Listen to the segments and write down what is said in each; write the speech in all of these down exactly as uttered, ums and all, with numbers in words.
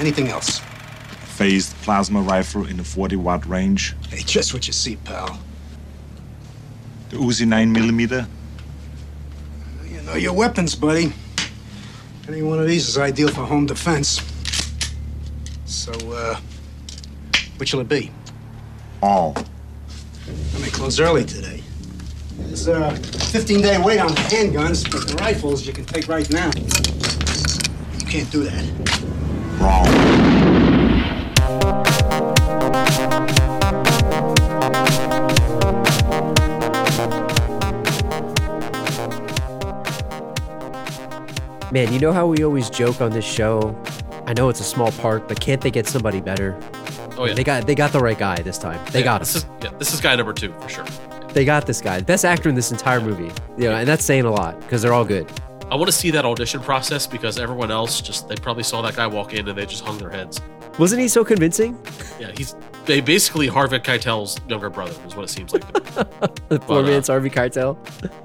Anything else? Phased plasma rifle in the forty watt range. Hey, just what you see, pal. The Uzi nine millimeter. You know your weapons, buddy. Any one of these is ideal for home defense. So, uh, which will it be? All. Let me close early today. There's a fifteen day wait on the handguns, but the rifles you can take right now. You can't do that. Wrong. Man, you know how we always joke on this show? I know it's a small part, but can't they get somebody better? Oh, yeah. They got they got the right guy this time. They yeah, got us. Yeah, this is guy number two, for sure. They got this guy. Best actor in this entire movie. You know, yeah. And that's saying a lot, because they're all good. I want to see that audition process, because everyone else, just they probably saw that guy walk in and they just hung their heads. Wasn't he so convincing? Yeah, he's they basically Harvey Keitel's younger brother, is what it seems like to me. The poor but, man's uh, Harvey Keitel.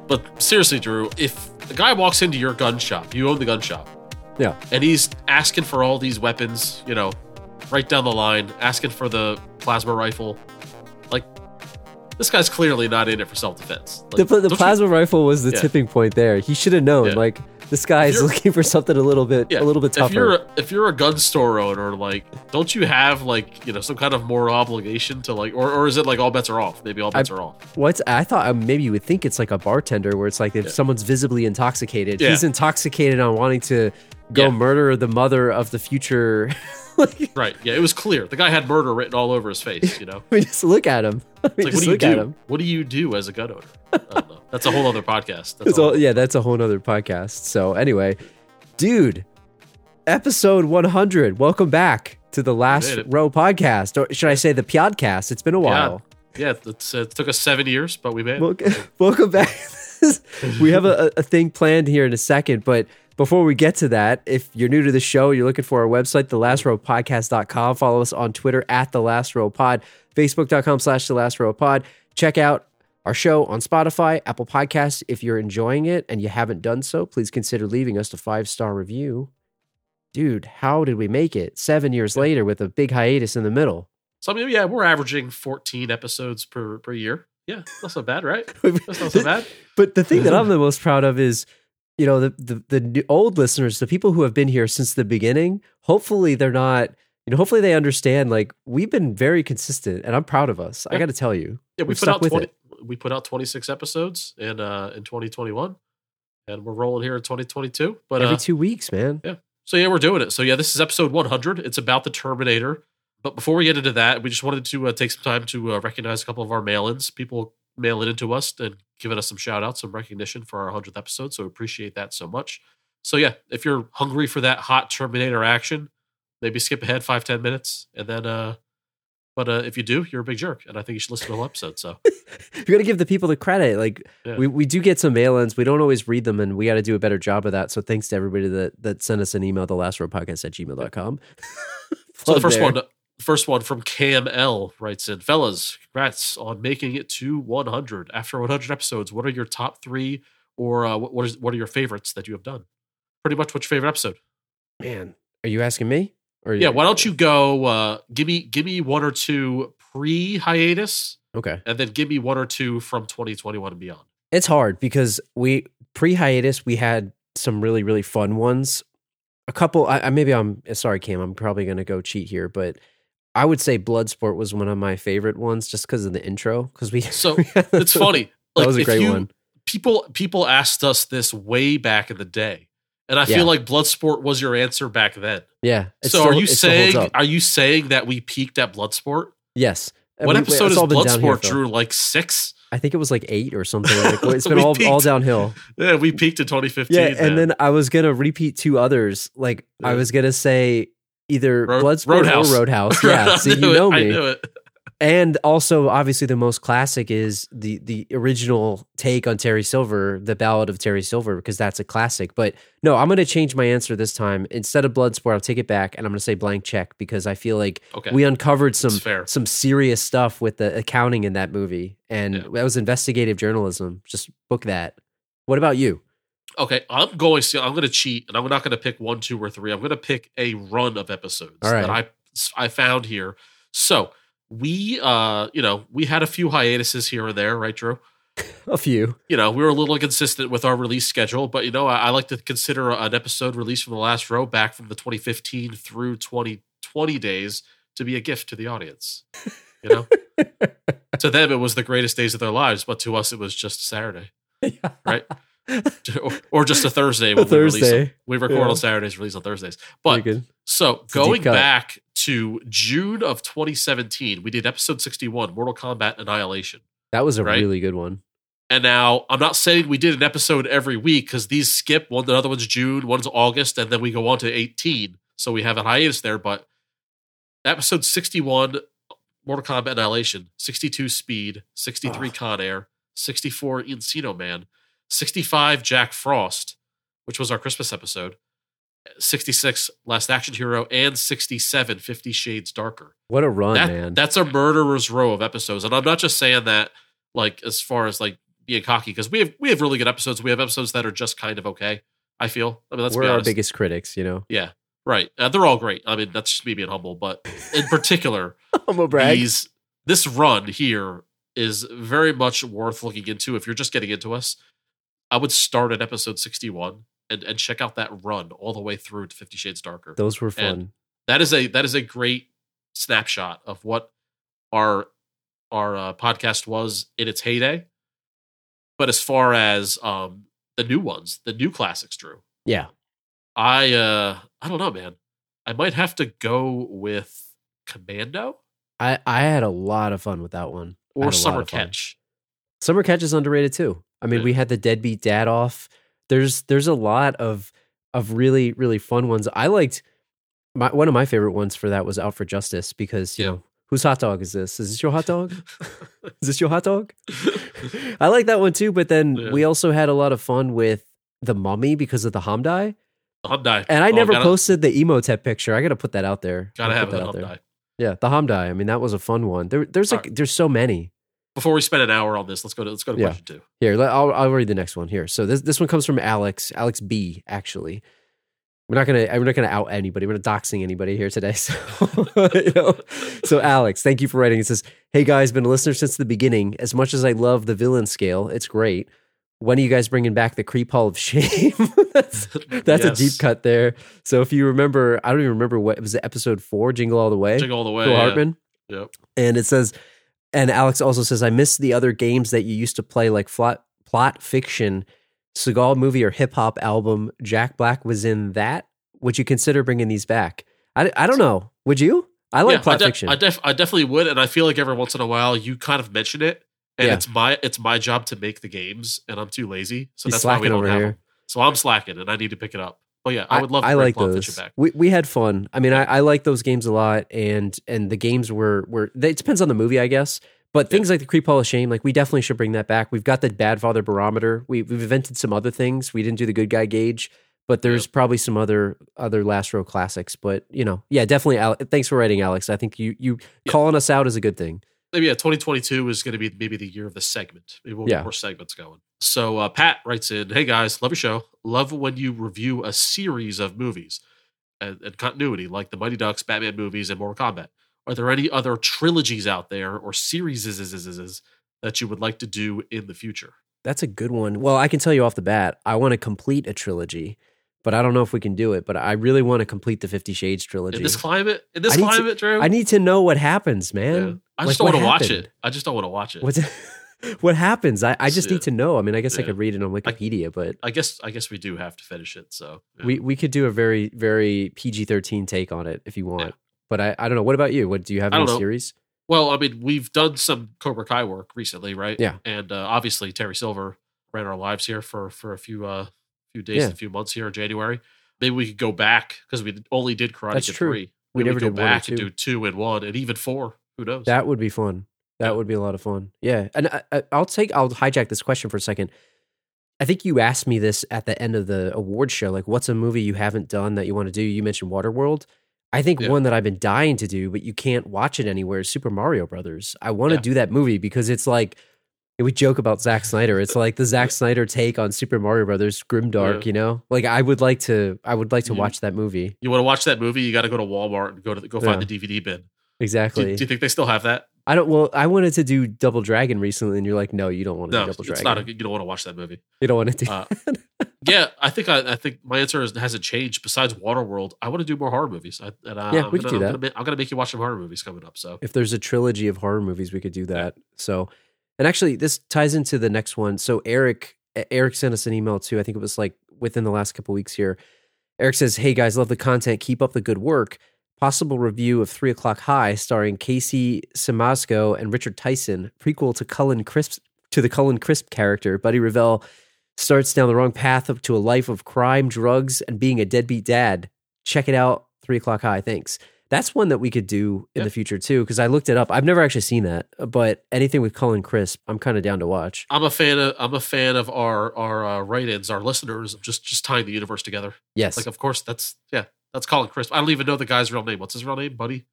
But seriously, Drew, if... the guy walks into your gun shop. You own the gun shop. Yeah. And he's asking for all these weapons, you know, right down the line, asking for the plasma rifle. Like, this guy's clearly not in it for self-defense. Like, the the plasma you, rifle was the yeah. tipping point there. He should have known. Yeah. Like, this guy is looking for something a little bit yeah, a little bit tougher. If you're, a, if you're a gun store owner, like, don't you have, like, you know, some kind of moral obligation to, like, or, or is it, like, all bets are off? Maybe all bets I, are off. Well, it's, I thought maybe you would think it's like a bartender where it's like if yeah. someone's visibly intoxicated, yeah. he's intoxicated on wanting to go yeah. murder the mother of the future. Like, right. Yeah, it was clear. The guy had murder written all over his face, you know? I mean, just look at him. I mean, like, just what do you look do? At him. What do you do as a gun owner? I don't know. That's a whole other podcast. That's all, yeah, that's a whole other podcast. So anyway, dude, episode one hundred. Welcome back to the Last Row podcast. Or should I say the Piodcast? It's been a while. Yeah, yeah it's, uh, it took us seven years, but we made it. Welcome, welcome back. We have a, a thing planned here in a second, but before we get to that, if you're new to the show, you're looking for our website, the last row podcast dot com. Follow us on Twitter at the last row pod, facebook dot com slash the last row pod. Check out our show on Spotify, Apple Podcasts. If you're enjoying it and you haven't done so, please consider leaving us a five-star review. Dude, how did we make it seven years yeah. later with a big hiatus in the middle? So, I mean, yeah, we're averaging fourteen episodes per, per year. Yeah, that's not bad, right? That's not so bad. But the thing that I'm the most proud of is, you know, the, the the old listeners, the people who have been here since the beginning, hopefully they're not, you know, hopefully they understand, like, we've been very consistent, and I'm proud of us. Yeah. I got to tell you. Yeah, we put out twenty. It. We put out twenty-six episodes in uh, in twenty twenty-one, and we're rolling here in twenty twenty-two. But every uh, two weeks, man. Yeah. So yeah, we're doing it. So yeah, this is episode one hundred. It's about the Terminator. But before we get into that, we just wanted to uh, take some time to uh, recognize a couple of our mail-ins. People mailing into us and giving us some shout-outs, some recognition for our one hundredth episode. So we appreciate that so much. So yeah, if you're hungry for that hot Terminator action, maybe skip ahead five, ten minutes, and then. Uh, But uh, if you do, you're a big jerk, and I think you should listen to the whole episode. So you're going to give the people the credit. Like yeah. we, we do get some mail-ins. We don't always read them, and we got to do a better job of that. So thanks to everybody that, that sent us an email, the last row podcast at gmail dot com. So the first there. one, first one from Cam L writes in, fellas, congrats on making it to one hundred. After one hundred episodes, what are your top three, or uh, what is what are your favorites that you have done? Pretty much, what's your favorite episode? Man, are you asking me? Yeah, why don't you go uh, give me give me one or two pre-hiatus, okay, and then give me one or two from twenty twenty-one and beyond. It's hard because we pre-hiatus we had some really really fun ones. A couple, I, I maybe I'm sorry, Cam, I'm probably going to go cheat here, but I would say Bloodsport was one of my favorite ones just because of the intro. Because we so it's funny like, that was a great you, one. People people asked us this way back in the day. And I feel yeah. like Bloodsport was your answer back then. Yeah. So still, are you saying are you saying that we peaked at Bloodsport? Yes. What we, episode is Bloodsport, Drew? Like six? I think it was like eight or something. Like, it's been all, all downhill. Yeah, we peaked in twenty fifteen. Yeah, and man. then I was going to repeat two others. Like yeah. I was going to say either Road, Bloodsport Roadhouse. or Roadhouse. Yeah, see, you know it. me. I knew it. And also, obviously, the most classic is the the original take on Terry Silver, the Ballad of Terry Silver, because that's a classic. But no, I'm going to change my answer this time. Instead of Bloodsport, I'll take it back, and I'm going to say Blank Check, because I feel like okay. we uncovered some some serious stuff with the accounting in that movie, and yeah. that was investigative journalism. Just book that. What about you? Okay, I'm going to I'm going to cheat, and I'm not going to pick one, two, or three. I'm going to pick a run of episodes All right. that I I found here. So we, uh, you know, we had a few hiatuses here and there, right, Drew? A few. You know, we were a little inconsistent with our release schedule, but you know, I, I like to consider an episode released from the last row back from the twenty fifteen through twenty twenty days to be a gift to the audience. You know, to them it was the greatest days of their lives, but to us it was just a Saturday, yeah. right? or, or just a Thursday. When a we Thursday. Release them. We record yeah. on Saturdays, release on Thursdays. But so it's going back to June of twenty seventeen, we did episode sixty-one, Mortal Kombat Annihilation. That was a right? really good one. And now, I'm not saying we did an episode every week because these skip. One, the other one's June, one's August, and then we go on to eighteen. So we have a hiatus there. But episode sixty-one, Mortal Kombat Annihilation, sixty-two, Speed, sixty-three, oh. Con Air, sixty-four, Encino Man, sixty-five, Jack Frost, which was our Christmas episode, sixty-six, Last Action Hero, and sixty-seven, Fifty Shades Darker. What a run, that, man. That's a murderer's row of episodes. And I'm not just saying that, like, as far as, like, being cocky, because we have we have really good episodes. We have episodes that are just kind of okay, I feel. I mean, let's We're be our biggest critics, you know? Yeah, right. Uh, they're all great. I mean, that's just me being humble, but in particular, these, this run here is very much worth looking into. If you're just getting into us, I would start at episode sixty-one and, and check out that run all the way through to Fifty Shades Darker. Those were fun. And that is a that is a great snapshot of what our, our uh, podcast was in its heyday. But as far as um, the new ones, the new classics, Drew. Yeah. I uh, I don't know, man. I might have to go with Commando. I, I had a lot of fun with that one. Or Summer Catch. Summer Catch is underrated too. I mean, yeah. we had the Deadbeat Dad off. There's there's a lot of of really, really fun ones. I liked my one of my favorite ones for that was Out for Justice because, you yeah. know, whose hot dog is this? Is this your hot dog? Is this your hot dog? I like that one too, but then yeah. we also had a lot of fun with The Mummy because of the Hamdai. The Hamdai. And I oh, never gotta, posted the Emotep picture. I got to put that out there. Got to have that out there. Yeah, the Hamdai. I mean, that was a fun one. There, there's like, right. there's so many. Before we spend an hour on this, let's go to let's go to yeah. question two. Here, I'll I'll read the next one here. So this this one comes from Alex, Alex B. Actually, we're not gonna we're not gonna out anybody. We're not doxing anybody here today. So you know, so Alex, thank you for writing. It says, "Hey guys, been a listener since the beginning. As much as I love the villain scale, it's great. When are you guys bringing back the Creep Hall of Shame?" that's that's yes. a deep cut there. So if you remember, I don't even remember what it was. Episode four, Jingle All the Way. Jingle All the Way. Phil yeah. Hartman. Yep. And it says. And Alex also says, I miss the other games that you used to play, like Plot, plot Fiction, Seagal Movie, or Hip Hop Album. Jack Black was in that. Would you consider bringing these back? I, I don't know. Would you? I like yeah, Plot I def- Fiction. I, def- I definitely would, and I feel like every once in a while you kind of mention it, and yeah. it's my it's my job to make the games, and I'm too lazy, so He's that's why we don't have here. Them. So I'm slacking, and I need to pick it up. But yeah, I would love to I, I like Plot those. Fiction back. We we had fun. I mean, I, I like those games a lot, and and the games were were they, it depends on the movie, I guess. But things yeah. like the Creep Hall of Shame, like we definitely should bring that back. We've got the Badfather Barometer. We, we've invented some other things. We didn't do the Good Guy Gauge, but there's yeah. probably some other other Last Row classics. But you know, yeah, definitely. Ale- thanks for writing, Alex. I think you you yeah. calling us out is a good thing. Maybe yeah, twenty twenty-two is going to be maybe the year of the segment. Maybe we'll yeah. get more segments going. So uh, Pat writes in, hey guys, love your show. Love when you review a series of movies and, and continuity, like the Mighty Ducks, Batman movies, and Mortal Kombat. Are there any other trilogies out there or series that you would like to do in the future? That's a good one. Well, I can tell you off the bat, I want to complete a trilogy, but I don't know if we can do it, but I really want to complete the Fifty Shades trilogy. In this climate, in this climate, to, Drew? I need to know what happens, man. Yeah. I just like, don't want to watch it. I just don't want to watch it. What's, what happens? I, I just yeah. need to know. I mean, I guess yeah. I could read it on Wikipedia, I, but... I guess I guess we do have to finish it, so... Yeah. We we could do a very, very P G thirteen take on it if you want. Yeah. But I, I don't know. What about you? What do you have in the series? Well, I mean, we've done some Cobra Kai work recently, right? Yeah. And uh, obviously, Terry Silver ran our lives here for for a few uh, few days, yeah. and a few months here in January. Maybe we could go back because we only did Karate That's Kid true. three. We Maybe never we go did back and do two and one and even four. Who knows? That would be fun. That yeah. would be a lot of fun. Yeah. And I, I'll take. I'll hijack this question for a second. I think you asked me this at the end of the award show. Like, what's a movie you haven't done that you want to do? You mentioned Waterworld. I think yeah. one that I've been dying to do, but you can't watch it anywhere, is Super Mario Brothers. I want to yeah. do that movie because it's like We joke about Zack Snyder. It's like the Zack Snyder take on Super Mario Brothers, Grimdark, yeah. you know? Like, I would like to I would like to yeah. watch that movie. You want to watch that movie, you got to go to Walmart and go to go find yeah. the D V D bin. Exactly. Do, do you think they still have that? I don't. Well, I wanted to do Double Dragon recently, and you're like, no, you don't want to no, do Double Dragon. Not a, you don't want to watch that movie. You don't want to do uh, that. Yeah, I think I, I think my answer is, hasn't changed. Besides Waterworld, I want to do more horror movies. I, and, uh, yeah, we could do that. I'm gonna, I'm gonna make you watch some horror movies coming up. So if there's a trilogy of horror movies, we could do that. So, and actually, this ties into the next one. So Eric Eric sent us an email too. I think it was like within the last couple of weeks here. Eric says, "Hey guys, love the content. Keep up the good work. Possible review of three O'Clock High starring Casey Simasco and Richard Tyson, prequel to Colin Crisp, to the Colin Crisp character. Buddy Revelle starts down the wrong path up to a life of crime, drugs, and being a deadbeat dad. Check it out, three O'Clock High. Thanks." That's one that we could do in yep. the future too, because I looked it up. I've never actually seen that, but anything with Colin Crisp, I'm kind of down to watch. I'm a fan of I'm a fan of our our uh, write-ins, our listeners, just just tying the universe together. Yes, like of course that's yeah. That's Colin Crisp. I don't even know the guy's real name. What's his real name? Buddy?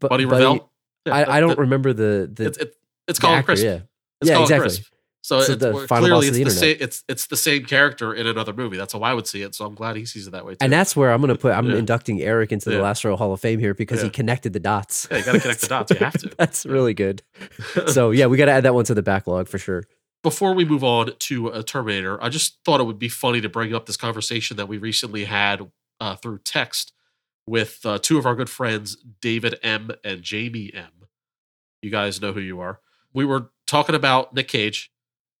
Bu- Buddy Revelle? Yeah, I, I don't the, remember the... the it, it, it's Colin actor, Crisp. Yeah, it's yeah Colin exactly. Crisp. So, so it's, the clearly it's the, the same, it's, it's the same character in another movie. That's how I would see it, so I'm glad he sees it that way too. And that's where I'm going to put... I'm yeah. inducting Eric into the yeah. Last Row Hall of Fame here because yeah. he connected the dots. Yeah, you got to connect the dots. You have to. That's really good. So yeah, we got to add that one to the backlog for sure. Before we move on to uh, Terminator, I just thought it would be funny to bring up this conversation that we recently had Uh, through text with uh, two of our good friends, David M. and Jamie M. You guys know who you are. We were talking about Nick Cage,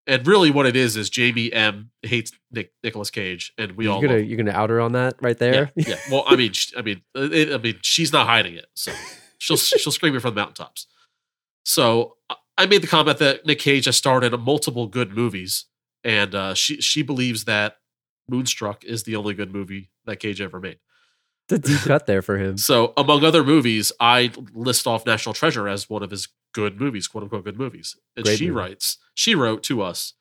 and really what it is is Jamie M. hates Nick Nicolas Cage, and we you're all gonna, you're going to out her on that right there. Yeah, yeah. Well, I mean, I mean, it, I mean, she's not hiding it, so she'll she'll scream it from the mountaintops. So I made the comment that Nick Cage has starred in multiple good movies, and uh, she she believes that Moonstruck is the only good movie that Cage ever made. It's a deep cut there for him. So among other movies, I list off National Treasure as one of his good movies, quote unquote good movies. And Great she movie. writes, she wrote to us,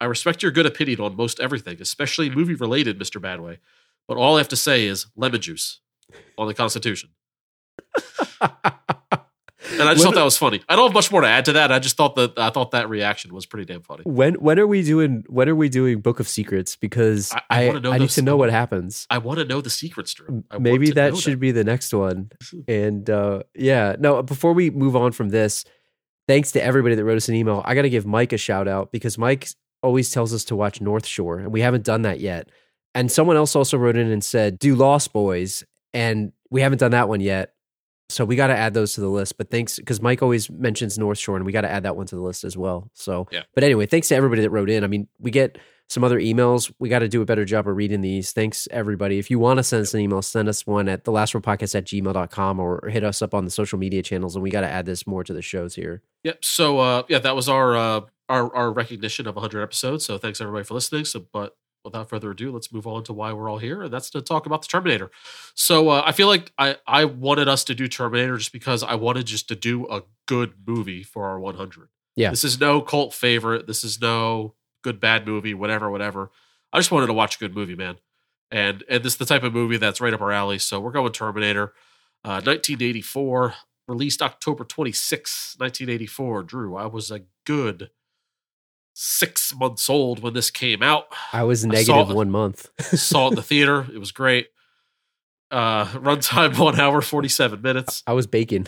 "I respect your good opinion on most everything, especially movie related, Mister Badway. But all I have to say is lemon juice on the Constitution." And I just when, thought that was funny. I don't have much more to add to that. I just thought that I thought that reaction was pretty damn funny. When when are we doing when are we doing Book of Secrets? Because I, I, I, I those, need to know what happens. I want to know the secrets, Drew. I Maybe that should that. be the next one. And uh, yeah, no. Before we move on from this, thanks to everybody that wrote us an email. I got to give Mike a shout out because Mike always tells us to watch North Shore, and we haven't done that yet. And someone else also wrote in and said, "Do Lost Boys," and we haven't done that one yet. So we got to add those to the list, but thanks, because Mike always mentions North Shore, and we got to add that one to the list as well. So, yeah. But anyway, thanks to everybody that wrote in. I mean, we get some other emails. We got to do a better job of reading these. Thanks, everybody. If you want to send us an email, send us one at the last row podcast at gmail dot com or hit us up on the social media channels, and we got to add this more to the shows here. Yep. So, uh, yeah, that was our, uh, our our recognition of one hundred episodes. So thanks, everybody, for listening. So, but without further ado, let's move on to why we're all here, and that's to talk about the Terminator. So uh, I feel like I, I wanted us to do Terminator just because I wanted just to do a good movie for our one hundred. Yeah. This is no cult favorite. This is no good, bad movie, whatever, whatever. I just wanted to watch a good movie, man. And and this is the type of movie that's right up our alley. So we're going Terminator, uh, nineteen eighty-four, released October twenty-sixth, nineteen eighty-four. Drew, I was a good... six months old when this came out. I was negative I saw it, one month. Saw it in the theater. It was great. Uh, runtime one hour, forty-seven minutes. I was baking.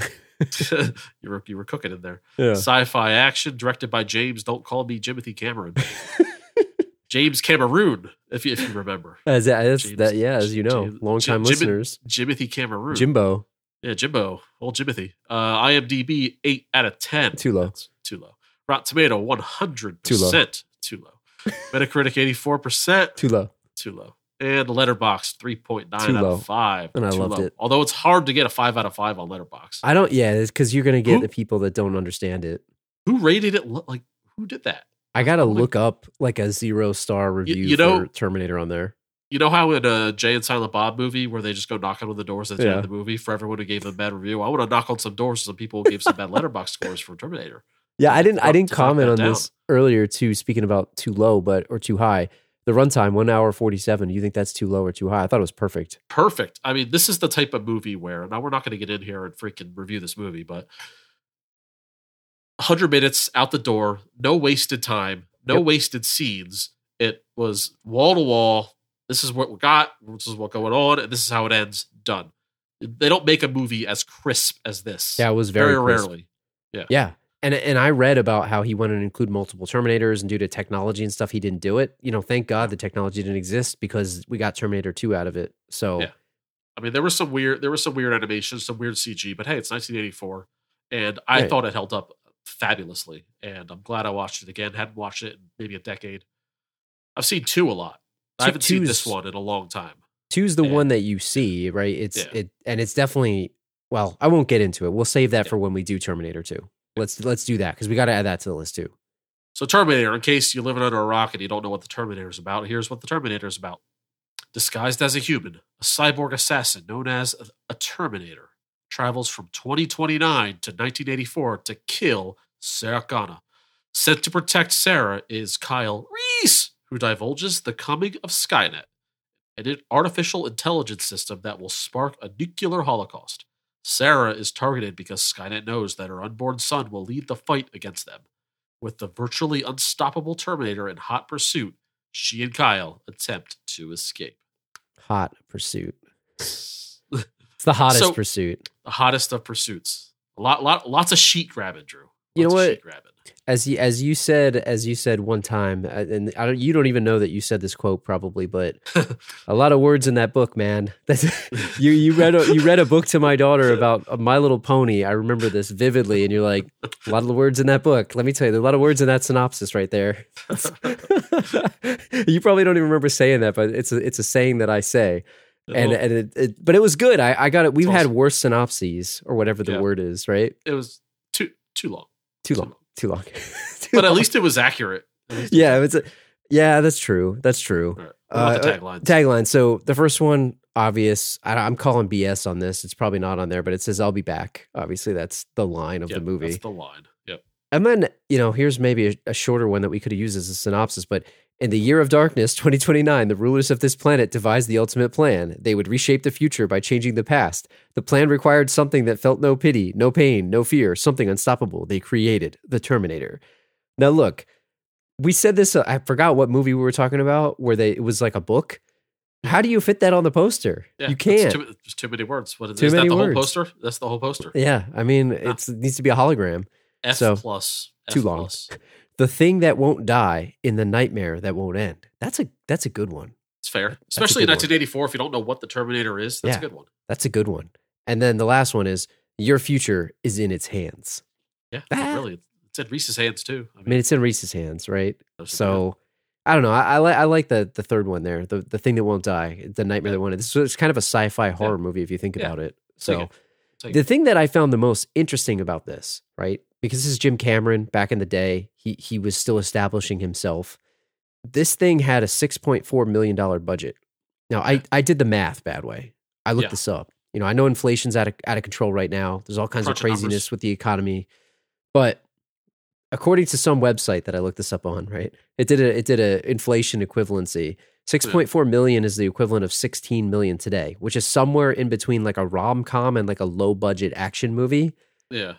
you were you were cooking in there. Yeah. Sci-fi action directed by James. Don't call me Jimothy Cameron. James Cameron, if you, if you remember. As, as James, that, yeah, as you know, long-time Jim, listeners. Jim, Jimothy Cameron. Jimbo. Yeah, Jimbo. Old Jimothy. Uh, IMDb, eight out of ten. Too low. That's too low. Rotten Tomato, one hundred percent. Too low. Too low. Metacritic, eighty-four percent. Too low. Too low. And Letterboxd, three point nine out of five. And I loved low. it. Although it's hard to get a five out of five on Letterboxd. I don't, yeah, because you're going to get who, the people that don't understand it. Who rated it? Like, who did that? I got to like, look up like a zero star review you, you know, for Terminator on there. You know how in a Jay and Silent Bob movie where they just go knocking on the doors at the yeah. end of the movie for everyone who gave them a bad review? I want to knock on some doors so some people who gave some bad Letterboxd scores for Terminator. Yeah, I didn't I didn't comment on down. this earlier too, speaking about too low but or too high. The runtime, one hour forty-seven. Do you think that's too low or too high? I thought it was perfect. Perfect. I mean, this is the type of movie where now we're not going to get in here and freaking review this movie, but one hundred minutes out the door, no wasted time, no yep. wasted scenes. It was wall to wall. This is what we got. This is what's going on. And this is how it ends. Done. They don't make a movie as crisp as this. Yeah, it was very, very crisp. Rarely. Yeah. Yeah. And and I read about how he wanted to include multiple Terminators, and due to technology and stuff, he didn't do it. You know, thank God the technology didn't exist, because we got Terminator two out of it. So, yeah. I mean, there was some weird, there was some weird animation, some weird C G, but hey, it's nineteen eighty-four, and I right. thought it held up fabulously. And I'm glad I watched it again. Hadn't watched it in maybe a decade. I've seen two a lot. I haven't seen this one in a long time. Two's the and, one that you see, right? It's yeah. it, and it's definitely. Well, I won't get into it. We'll save that yeah. for when we do Terminator two. Let's let's do that, because we got to add that to the list too. So Terminator, in case you're living under a rock and you don't know what the Terminator is about, here's what the Terminator is about. Disguised as a human, a cyborg assassin known as a Terminator travels from twenty twenty-nine to nineteen eighty-four to kill Sarah Connor. Sent to protect Sarah is Kyle Reese, who divulges the coming of Skynet, an artificial intelligence system that will spark a nuclear holocaust. Sarah is targeted because Skynet knows that her unborn son will lead the fight against them. With the virtually unstoppable Terminator in hot pursuit, she and Kyle attempt to escape. Hot pursuit. It's the hottest so, pursuit. The hottest of pursuits. A lot, lot, lots of sheet grabbing, Drew. Lots you know what? Sheet grabbing. As you, as you said, as you said one time, and I don't, you don't even know that you said this quote probably, but a lot of words in that book, man. That's, you you read a, you read a book to my daughter about My Little Pony. I remember this vividly, and you're like, a lot of the words in that book. Let me tell you, there are a lot of words in that synopsis right there. You probably don't even remember saying that, but it's a, it's a saying that I say, and and it, it, but it was good. I, I got it. We've awesome. had worse synopses or whatever the yeah. word is, right? It was too too long, too, too long. long. Too long, too but at long. least it was accurate. It yeah, was accurate. It's a, yeah, that's true. That's true. Right. Uh, tagline. Tagline. So the first one, obvious. I, I'm calling B S on this. It's probably not on there, but it says "I'll be back." Obviously, that's the line of yep, the movie. That's the line. Yep. And then you know, here's maybe a, a shorter one that we could have used as a synopsis. But in the year of darkness, twenty twenty-nine, the rulers of this planet devised the ultimate plan. They would reshape the future by changing the past. The plan required something that felt no pity, no pain, no fear, something unstoppable. They created the Terminator. Now, look, we said this, uh, I forgot what movie we were talking about, where they it was like a book. How do you fit that on the poster? Yeah, you can't. Too, just too many words. What, too is many that the words. Whole poster? That's the whole poster. Yeah, I mean, ah. it's, it needs to be a hologram. F so, plus. F too long. Plus. The thing that won't die in the nightmare that won't end. That's a that's a good one. It's fair. Especially in nineteen eighty-four, one. If you don't know what the Terminator is, that's yeah, a good one. That's a good one. And then the last one is, your future is in its hands. Yeah, ah. really. It's in Reese's hands, too. I mean, I mean it's in Reese's hands, right? So, I don't know. I, I, li- I like the the third one there, the, the thing that won't die, the nightmare yeah. that won't end. It's, it's kind of a sci-fi horror yeah. movie if you think yeah. about it. So, Take it. Take the it. thing that I found the most interesting about this, right? Because this is Jim Cameron back in the day. He he was still establishing himself. This thing had a six point four million dollars budget. Now, I, I did the math bad way. I looked yeah. this up. You know, I know inflation's out of, out of control right now. There's all kinds Crunch of craziness numbers. With the economy. But according to some website that I looked this up on, right? It did a, it did a inflation equivalency. six point four yeah. million is the equivalent of sixteen million today, which is somewhere in between like a rom-com and like a low-budget action movie. Yeah.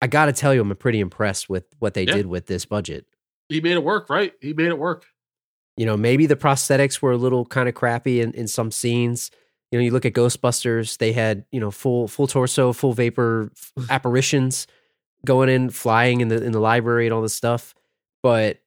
I got to tell you, I'm pretty impressed with what they yeah. did with this budget. He made it work, right? He made it work. You know, maybe the prosthetics were a little kind of crappy in, in some scenes. You know, you look at Ghostbusters, they had, you know, full full torso, full vapor apparitions going in, flying in the in the library and all this stuff. But,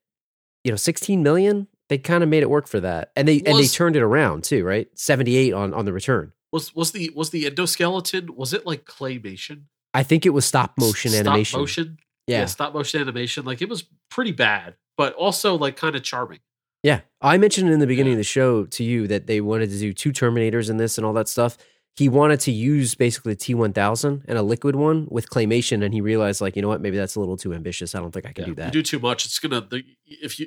you know, sixteen million, they kind of made it work for that. And they was, and they turned it around too, right? seventy-eight on, on the return. Was was the was the endoskeleton, was it like claymation? I think it was stop motion stop animation. Stop motion? Yeah. yeah. Stop motion animation. Like, it was pretty bad, but also, like, kind of charming. Yeah. I mentioned in the beginning yeah. of the show to you that they wanted to do two Terminators in this and all that stuff. He wanted to use basically T one thousand and a liquid one with claymation, and he realized, like, you know what? Maybe that's a little too ambitious. I don't think I can yeah. do that. You do too much. It's going to... If you...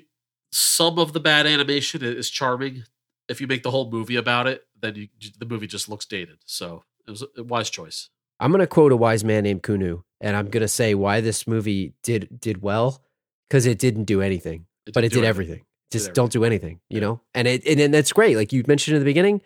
Some of the bad animation is charming. If you make the whole movie about it, then you, the movie just looks dated. So, it was a wise choice. I'm going to quote a wise man named Kunu, and I'm going to say why this movie did did well, because it didn't do anything, it but it did everything. everything. Just did everything. Don't do anything, you yeah. know? And it and, and that's great. Like you mentioned in the beginning,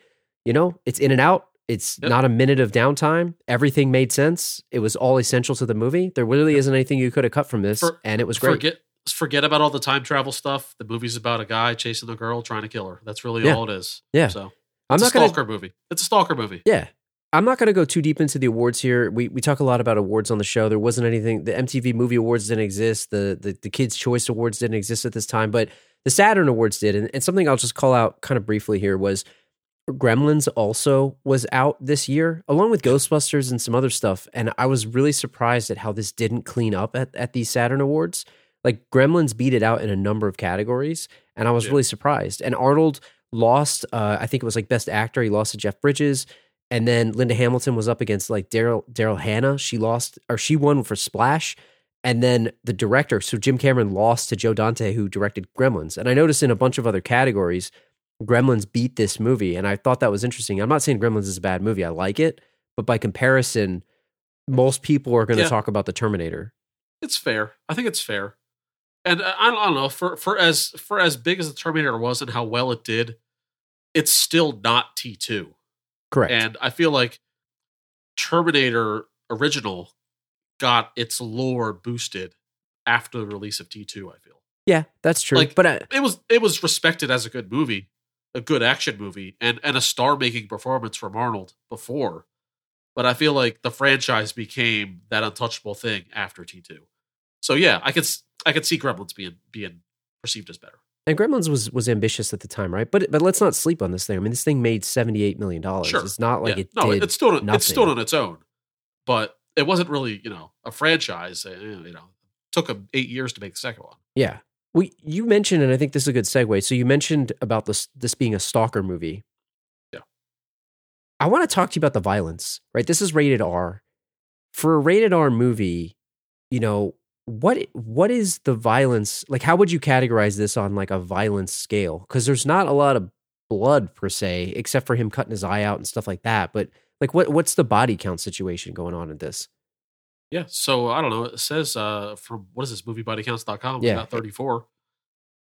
you know, it's in and out. It's yep. not a minute of downtime. Everything made sense. It was all essential to the movie. There really yep. isn't anything you could have cut from this, For, and it was great. Forget, forget about all the time travel stuff. The movie's about a guy chasing a girl, trying to kill her. That's really yeah. all it is. Yeah. So it's a stalker gonna, movie. It's a stalker movie. Yeah. I'm not going to go too deep into the awards here. We we talk a lot about awards on the show. There wasn't anything. The M T V Movie Awards didn't exist. The the, the Kids' Choice Awards didn't exist at this time, but the Saturn Awards did. And, and something I'll just call out kind of briefly here was Gremlins also was out this year, along with Ghostbusters and some other stuff. And I was really surprised at how this didn't clean up at, at these Saturn Awards. Like, Gremlins beat it out in a number of categories, and I was yeah. really surprised. And Arnold lost, uh, I think it was like Best Actor. He lost to Jeff Bridges. And then Linda Hamilton was up against like Daryl Daryl Hannah. She lost, or she won for Splash. And then the director, so Jim Cameron lost to Joe Dante, who directed Gremlins. And I noticed in a bunch of other categories, Gremlins beat this movie, and I thought that was interesting. I'm not saying Gremlins is a bad movie. I like it, but by comparison, most people are going to yeah. talk about The Terminator. It's fair. I think it's fair. And uh, I, don't, I don't know, for for as for as big as The Terminator was and how well it did, it's still not T two. Correct. And I feel like Terminator original got its lore boosted after the release of T two, I feel. Yeah, that's true. Like, but I, it was it was respected as a good movie. A good action movie and, and a star-making performance from Arnold before. But I feel like the franchise became that untouchable thing after T two. So yeah, I could I could see Gremlins being being perceived as better. And Gremlins was was ambitious at the time, right? But but let's not sleep on this thing. I mean, this thing made seventy-eight million dollars. Sure. It's not like yeah. it no, did it's still nothing. It's still on its own. But it wasn't really, you know, a franchise. You know, it took them eight years to make the second one. Yeah. We, you mentioned, and I think this is a good segue, so you mentioned about this this being a stalker movie. Yeah. I want to talk to you about the violence, right? This is rated R. For a rated R movie, you know, what what is the violence? Like, how would you categorize this on like a violence scale? Because there's not a lot of blood, per se, except for him cutting his eye out and stuff like that. But like, what what's the body count situation going on in this? Yeah, so I don't know. It says uh, from, what is this, movie body counts dot com, yeah. about thirty-four.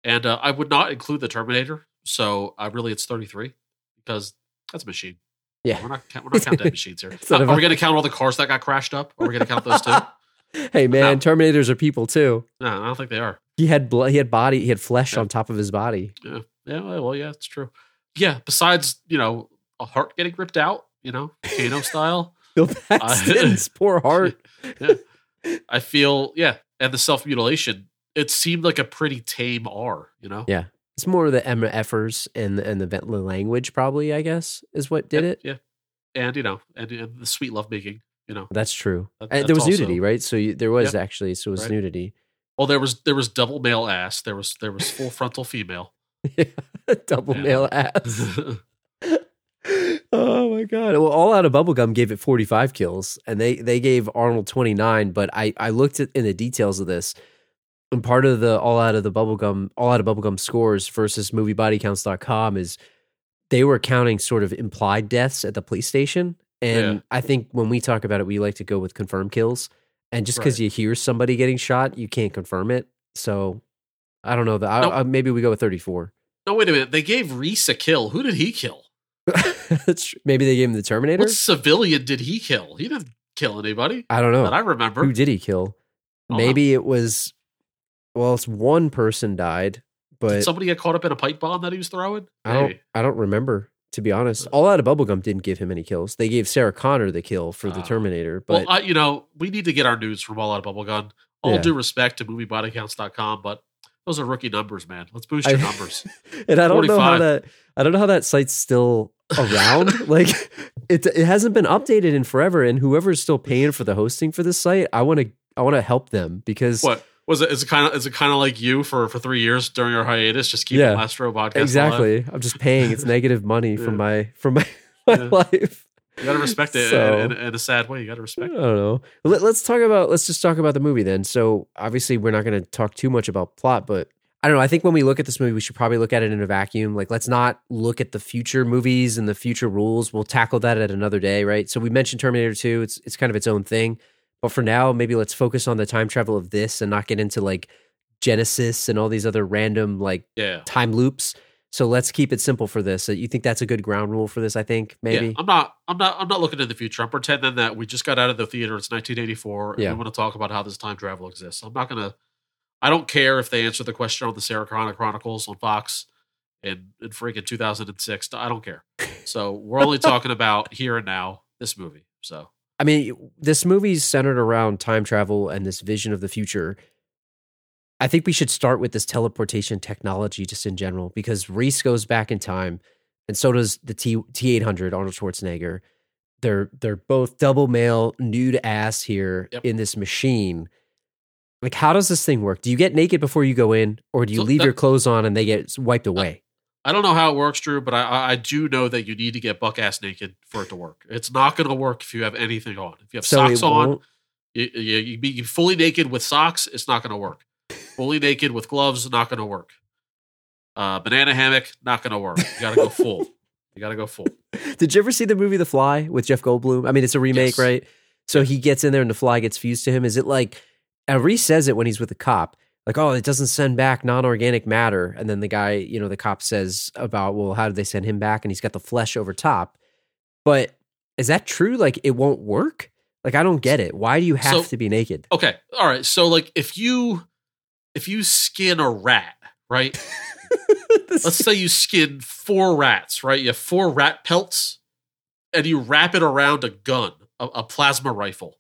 And uh, I would not include the Terminator, so uh, really it's thirty-three, because that's a machine. Yeah. We're not, we're not counting machines here. Uh, are we going to count all the cars that got crashed up? Are we going to count those too? Hey, man, no. Terminators are people too. No, I don't think they are. He had blood, he had body, he had flesh yeah. on top of his body. Yeah. yeah, well, yeah, it's true. Yeah, besides, you know, a heart getting ripped out, you know, Kano style. Bill Paxton's uh, poor heart. yeah. I feel, yeah. And the self-mutilation, it seemed like a pretty tame R, you know? Yeah. It's more of the Emma Effers and, and the language probably, I guess, is what did and, it. Yeah. And, you know, and, and the sweet lovemaking, you know. That's true. That, and there was also nudity, right? So you, there was yeah, actually, so it was right. nudity. Well, there was there was double male ass. There was, there was full frontal female. yeah, double and, male ass. Oh my God. Well, All Out of Bubblegum gave it forty-five kills, and they, they gave Arnold twenty-nine, but I, I looked at in the details of this, and part of the All Out of the Bubblegum, All Out of Bubblegum scores versus movie body counts dot com is they were counting sort of implied deaths at the police station. And yeah. I think when we talk about it, we like to go with confirmed kills. And just because right. you hear somebody getting shot, you can't confirm it. So I don't know. The, no. I, I, maybe we go with thirty-four. No, wait a minute. They gave Reese a kill. Who did he kill? Maybe they gave him the Terminator. What civilian did he kill? He didn't kill anybody. I don't know. That I remember. Who did he kill? Oh, Maybe no. it was. Well, it's one person died, but did somebody get caught up in a pipe bomb that he was throwing? I don't. Hey. I don't remember, to be honest. All Out of Bubblegum didn't give him any kills. They gave Sarah Connor the kill for uh, the Terminator. But well, I, you know, we need to get our news from All Out of Bubblegum. All yeah. due respect to movie body counts dot com, but those are rookie numbers, man. Let's boost your I, numbers. And I don't forty-five. know how that. I don't know how that site's still around. Like, it it hasn't been updated in forever, and whoever's still paying for the hosting for this site, I want to I want to help them, because what was it? Is it kind of is it kind of like you for for three years during our hiatus, just keep yeah, the last row podcast exactly. alive? I'm just paying it's negative money yeah. from my from my, my yeah. life. You gotta respect it so, in, in, in a sad way. You gotta respect. I don't know. Let, let's talk about. Let's just talk about the movie then. So obviously we're not gonna talk too much about plot, but I don't know. I think when we look at this movie, we should probably look at it in a vacuum. Like, let's not look at the future movies and the future rules. We'll tackle that at another day, right? So we mentioned Terminator two. It's it's kind of its own thing, but for now, maybe let's focus on the time travel of this and not get into like Genesis and all these other random like yeah. time loops. So let's keep it simple for this. You think that's a good ground rule for this? I think maybe yeah, I'm not. I'm not. I'm not looking in the future. I'm pretending that we just got out of the theater. It's nineteen eighty-four, and yeah. we want to talk about how this time travel exists. I'm not gonna. I don't care if they answer the question on the Sarah Connor Chronicles on Fox in, in freaking two thousand six. I don't care. So we're only talking about here and now. This movie. So I mean, this movie's centered around time travel and this vision of the future. I think we should start with this teleportation technology just in general, because Reese goes back in time and so does the T eight hundred, Arnold Schwarzenegger. They're they're both double male, nude ass here yep. in this machine. Like, how does this thing work? Do you get naked before you go in, or do you so leave that, your clothes on and they get wiped away? I don't know how it works, Drew, but I, I do know that you need to get buck ass naked for it to work. It's not going to work if you have anything on. If you have so socks on, you, you, you be fully naked with socks, it's not going to work. Fully naked with gloves, not going to work. Uh, banana hammock, not going to work. You got to go full. You got to go full. Did you ever see the movie The Fly with Jeff Goldblum? I mean, it's a remake, yes. right? So he gets in there and the fly gets fused to him. Is it like, and Reese says it when he's with the cop, like, oh, it doesn't send back non-organic matter. And then the guy, you know, the cop says about, well, how did they send him back? And he's got the flesh over top. But is that true? Like, it won't work? Like, I don't get it. Why do you have so, to be naked? Okay. All right. So, like, if you... If you skin a rat, right? Let's say you skin four rats, right? You have four rat pelts and you wrap it around a gun, a, a plasma rifle.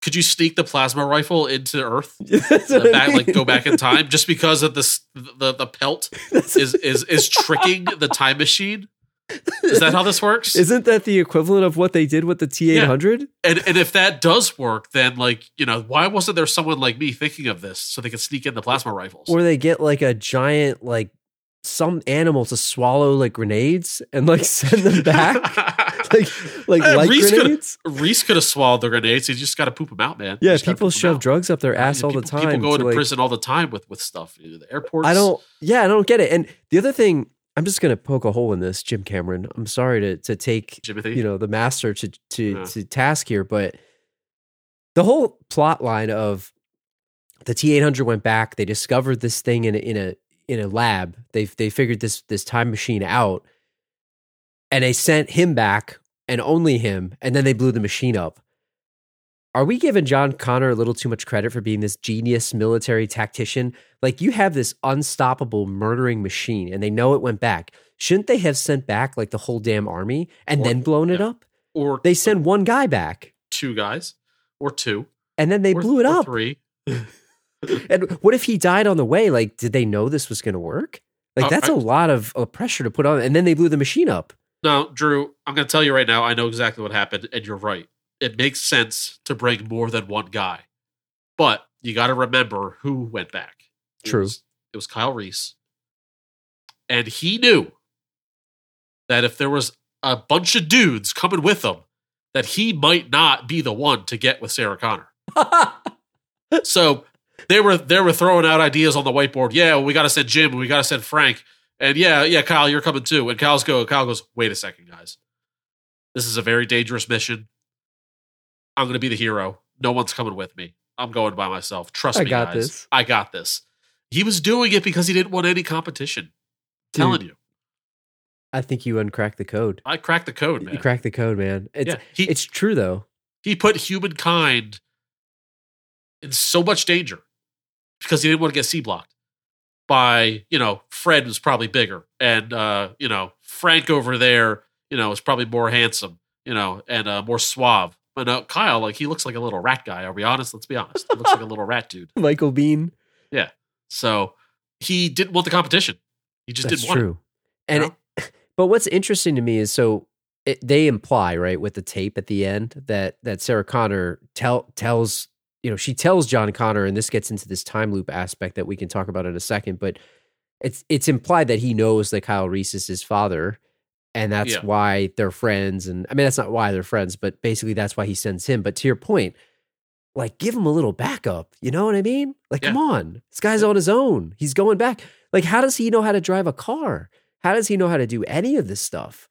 Could you sneak the plasma rifle into Earth? The back, like go back in time just because of this, the, the pelt is, is, is tricking the time machine? Is that how this works? Isn't that the equivalent of what they did with the T eight hundred? Yeah. And and if that does work, then like, you know, why wasn't there someone like me thinking of this so they could sneak in the plasma rifles? Or they get like a giant, like some animal to swallow like grenades and like send them back. like like uh, light Reese grenades. Could've, Reese could have swallowed the grenades. He just got to poop them out, man. Yeah, people shove drugs up their ass I mean, all people, the time. People go into like, prison all the time with, with stuff. The airports. I don't. Yeah, I don't get it. And the other thing. I'm just going to poke a hole in this, Jim Cameron. I'm sorry to to take Jimothy. You know the master to to, yeah. to task here, but the whole plot line of the T eight hundred went back. They discovered this thing in a, in a in a lab. They they figured this this time machine out, and they sent him back and only him. And then they blew the machine up. Are we giving John Connor a little too much credit for being this genius military tactician? Like, you have this unstoppable murdering machine and they know it went back. Shouldn't they have sent back like the whole damn army and or, then blown yeah. it up? Or they send one guy back. Two guys or two. And then they or, blew it up. Three. And what if he died on the way? Like, did they know this was going to work? Like, uh, that's I, a lot of uh, pressure to put on. And then they blew the machine up. No, Drew, I'm going to tell you right now. I know exactly what happened. And you're right. It makes sense to bring more than one guy, but you got to remember who went back. It True. Was, it was Kyle Reese. And he knew that if there was a bunch of dudes coming with him, that he might not be the one to get with Sarah Connor. So they were, they were throwing out ideas on the whiteboard. Yeah. Well, we got to send Jim. We got to send Frank. And yeah, yeah. Kyle, you're coming too. And Kyle's go, Kyle goes, wait a second, guys, this is a very dangerous mission. I'm going to be the hero. No one's coming with me. I'm going by myself. Trust me, guys. I got this. I got this. He was doing it because he didn't want any competition. I'm telling you. I think you uncracked the code. I cracked the code, man. You cracked the code, man. It's, yeah, he, it's true, though. He put humankind in so much danger because he didn't want to get C-blocked by, you know, Fred was probably bigger. And, uh, you know, Frank over there, you know, is probably more handsome, you know, and uh, more suave. And uh, Kyle, like, he looks like a little rat guy. Are we honest? Let's be honest. He looks like a little rat dude. Michael Bean. Yeah. So he didn't want the competition. He just That's didn't want true. It. And it, but what's interesting to me is, so it, they imply, right, with the tape at the end that that Sarah Connor tell, tells, you know, she tells John Connor, and this gets into this time loop aspect that we can talk about in a second, but it's, it's implied that he knows that Kyle Reese is his father. And that's yeah. why they're friends. And I mean, that's not why they're friends, but basically that's why he sends him. But to your point, like, give him a little backup. You know what I mean? Like, yeah. come on. This guy's yeah. on his own. He's going back. Like, how does he know how to drive a car? How does he know how to do any of this stuff?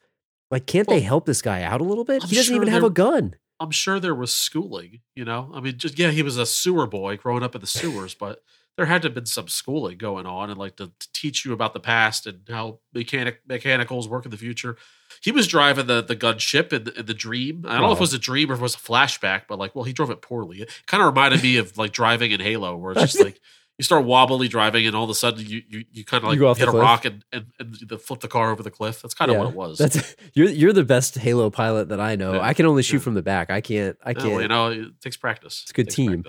Like, can't well, they help this guy out a little bit? I'm he doesn't sure even there, have a gun. I'm sure there was schooling, you know? I mean, just, yeah, he was a sewer boy growing up in the sewers, but there had to have been some schooling going on and like to, to teach you about the past and how mechanic mechanicals work in the future. He was driving the the gunship in the, in the dream. I don't oh. know if it was a dream or if it was a flashback, but like, well, he drove it poorly. It kind of reminded me of like driving in Halo, where it's just like you start wobbly driving and all of a sudden you you, you kind of like hit a cliff. rock and, and, and flip the car over the cliff. That's kind of yeah, what it was. That's, you're you're the best Halo pilot that I know. Yeah. I can only shoot yeah. from the back. I can't. I can't. No, you know, it takes practice. It's a good it team.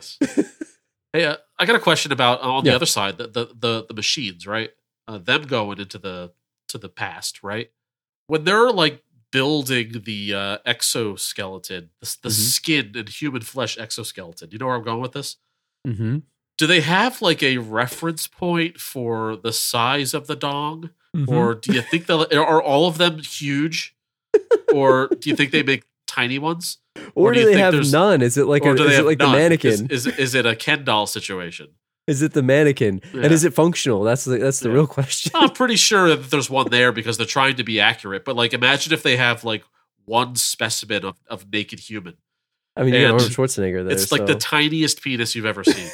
Hey, uh, I got a question about uh, on yeah. the other side, the the the, the machines, right? Uh, them going into the to the past, right? When they're like building the uh, exoskeleton, the, the mm-hmm. skin and human flesh exoskeleton, you know where I'm going with this? Mm-hmm. Do they have like a reference point for the size of the dong, mm-hmm. or do you think they'll are all of them huge, or do you think they make tiny ones? Or, or do, do they have none? Is it like a, is it like none? the mannequin? Is, is is it a Ken doll situation? Is it the mannequin? Yeah. And is it functional? That's the, that's the yeah. real question. I'm pretty sure that there's one there because they're trying to be accurate. But like, imagine if they have like one specimen of, of naked human. I mean, and you know, Arnold Schwarzenegger there. It's like so. the tiniest penis you've ever seen.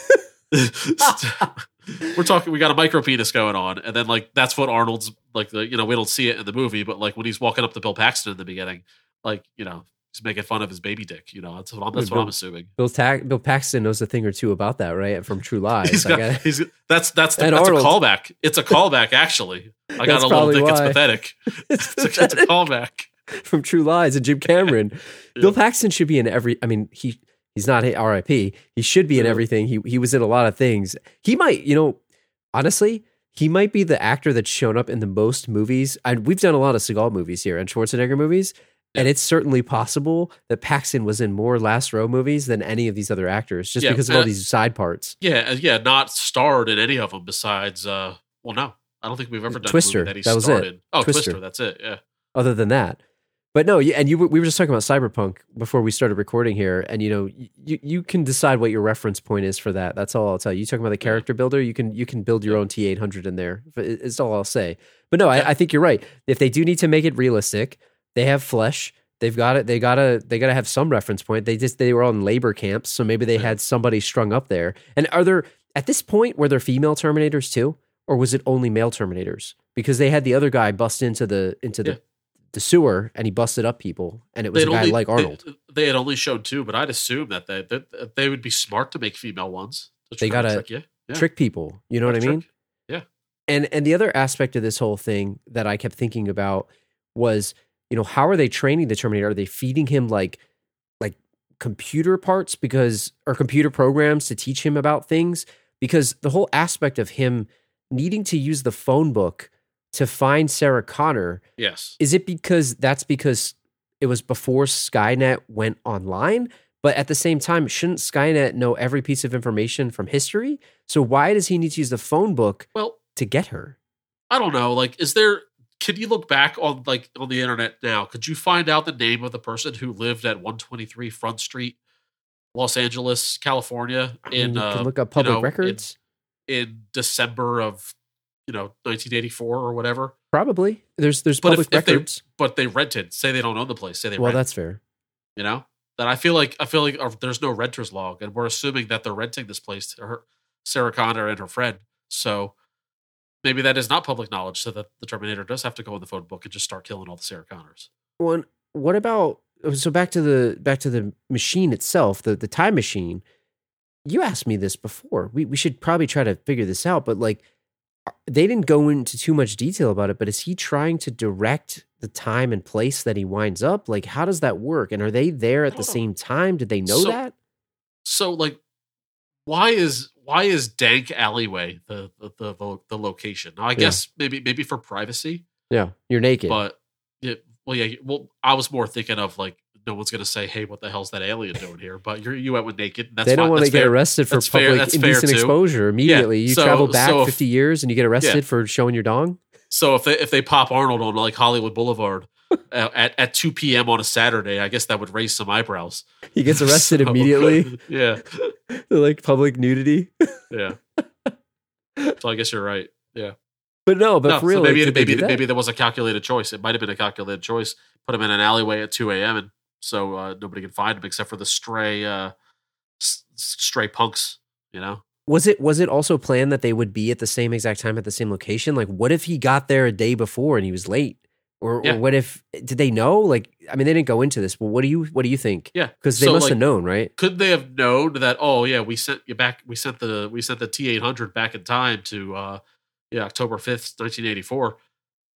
We're talking, we got a micro penis going on. And then like, that's what Arnold's like, the, you know, we don't see it in the movie, but like when he's walking up to Bill Paxton in the beginning, like, you know, he's making fun of his baby dick, you know. That's what I'm, that's Bill, what I'm assuming. Bill, Ta- Bill Paxton knows a thing or two about that, right? From True Lies. he's got, I gotta, he's, that's that's, the, that's a callback. It's a callback, actually. I got a little dick. It's pathetic. it's, pathetic. It's, a, it's a callback from True Lies and Jim Cameron. yeah. Bill Paxton should be in every. I mean, he he's not R I P. He should be in everything. He he was in a lot of things. He might, you know, honestly. He might be the actor that's shown up in the most movies. And we've done a lot of Seagal movies here and Schwarzenegger movies. And it's certainly possible that Paxton was in more Last Row movies than any of these other actors, just yeah, because of all these side parts. Yeah, yeah, not starred in any of them besides, uh, well, no, I don't think we've ever done Twister, a movie that he that was starred it. in. Oh, Twister. Twister, that's it, yeah. Other than that. But no, and you, we were just talking about Cyberpunk before we started recording here, and you know, you, you can decide what your reference point is for that. That's all I'll tell you. You talking about the character builder? You can you can build your own T eight hundred in there. It's all I'll say. But no, I, I think you're right. If they do need to make it realistic, they have flesh. They've got it. They gotta. They gotta have some reference point. They just. They were on labor camps, so maybe they had somebody strung up there. And are there at this point were there female Terminators too, or was it only male Terminators? Because they had the other guy bust into the into the, yeah. the sewer, and he busted up people, and it was They'd a guy only, like Arnold. They, they had only shown two, but I'd assume that they that they would be smart to make female ones. They gotta trick, yeah. Yeah. trick people. You know what I trick. mean? Yeah. And and the other aspect of this whole thing that I kept thinking about was. You know, how are they training the Terminator? Are they feeding him like like computer parts because or computer programs to teach him about things? Because the whole aspect of him needing to use the phone book to find Sarah Connor. Yes. Is it because that's because it was before Skynet went online? But at the same time, shouldn't Skynet know every piece of information from history? So why does he need to use the phone book well, to get her? I don't know. Like, is there... Can you look back on like on the internet now? Could you find out the name of the person who lived at one twenty-three Front Street, Los Angeles, California? In, I mean, you uh, can look up public you know, records in, in December of you know nineteen eighty-four or whatever. Probably there's there's but public if, records, if they, but they rented. Say they don't own the place. Say they well, rented. That's fair. You know that I feel like I feel like uh, there's no renter's log, and we're assuming that they're renting this place to her, Sarah Connor and her friend. So. Maybe that is not public knowledge, so that the Terminator does have to go in the phone book and just start killing all the Sarah Connors. Well, what about so back to the back to the machine itself, the, the time machine? You asked me this before. We we should probably try to figure this out, but like they didn't go into too much detail about it. But is he trying to direct the time and place that he winds up? Like, how does that work? And are they there at the same time? Did they know so, that? So, like, why is? Why is Dank Alleyway the the the, the location? Now, I yeah. guess maybe maybe for privacy. Yeah, you're naked. But it, well, yeah. Well, I was more thinking of like no one's gonna say, "Hey, what the hell's that alien doing here?" But you're you out with naked. That's they don't want to get fair. arrested for that's public fair, indecent exposure immediately. Yeah. You so, travel back so if, fifty years and you get arrested yeah. for showing your dong. So if they if they pop Arnold on like Hollywood Boulevard at at two p.m. on a Saturday, I guess that would raise some eyebrows. He gets arrested so, immediately. Yeah, like public nudity. Yeah. So I guess you're right. Yeah, but no, but no, for real, so maybe like, it, maybe maybe there was a calculated choice. It might have been a calculated choice. Put him in an alleyway at two a.m. and so uh, nobody can find him except for the stray uh, s- stray punks. You know, Was it was it also planned that they would be at the same exact time at the same location? Like, what if he got there a day before and he was late? Or, yeah. or what if, did they know? Like, I mean, they didn't go into this, but what do you what do you think? Yeah, because they so, must like, have known, right? Could they have known that? Oh yeah, we sent you back. We sent the we sent the T eight hundred back in time to uh, yeah October fifth, nineteen eighty-four.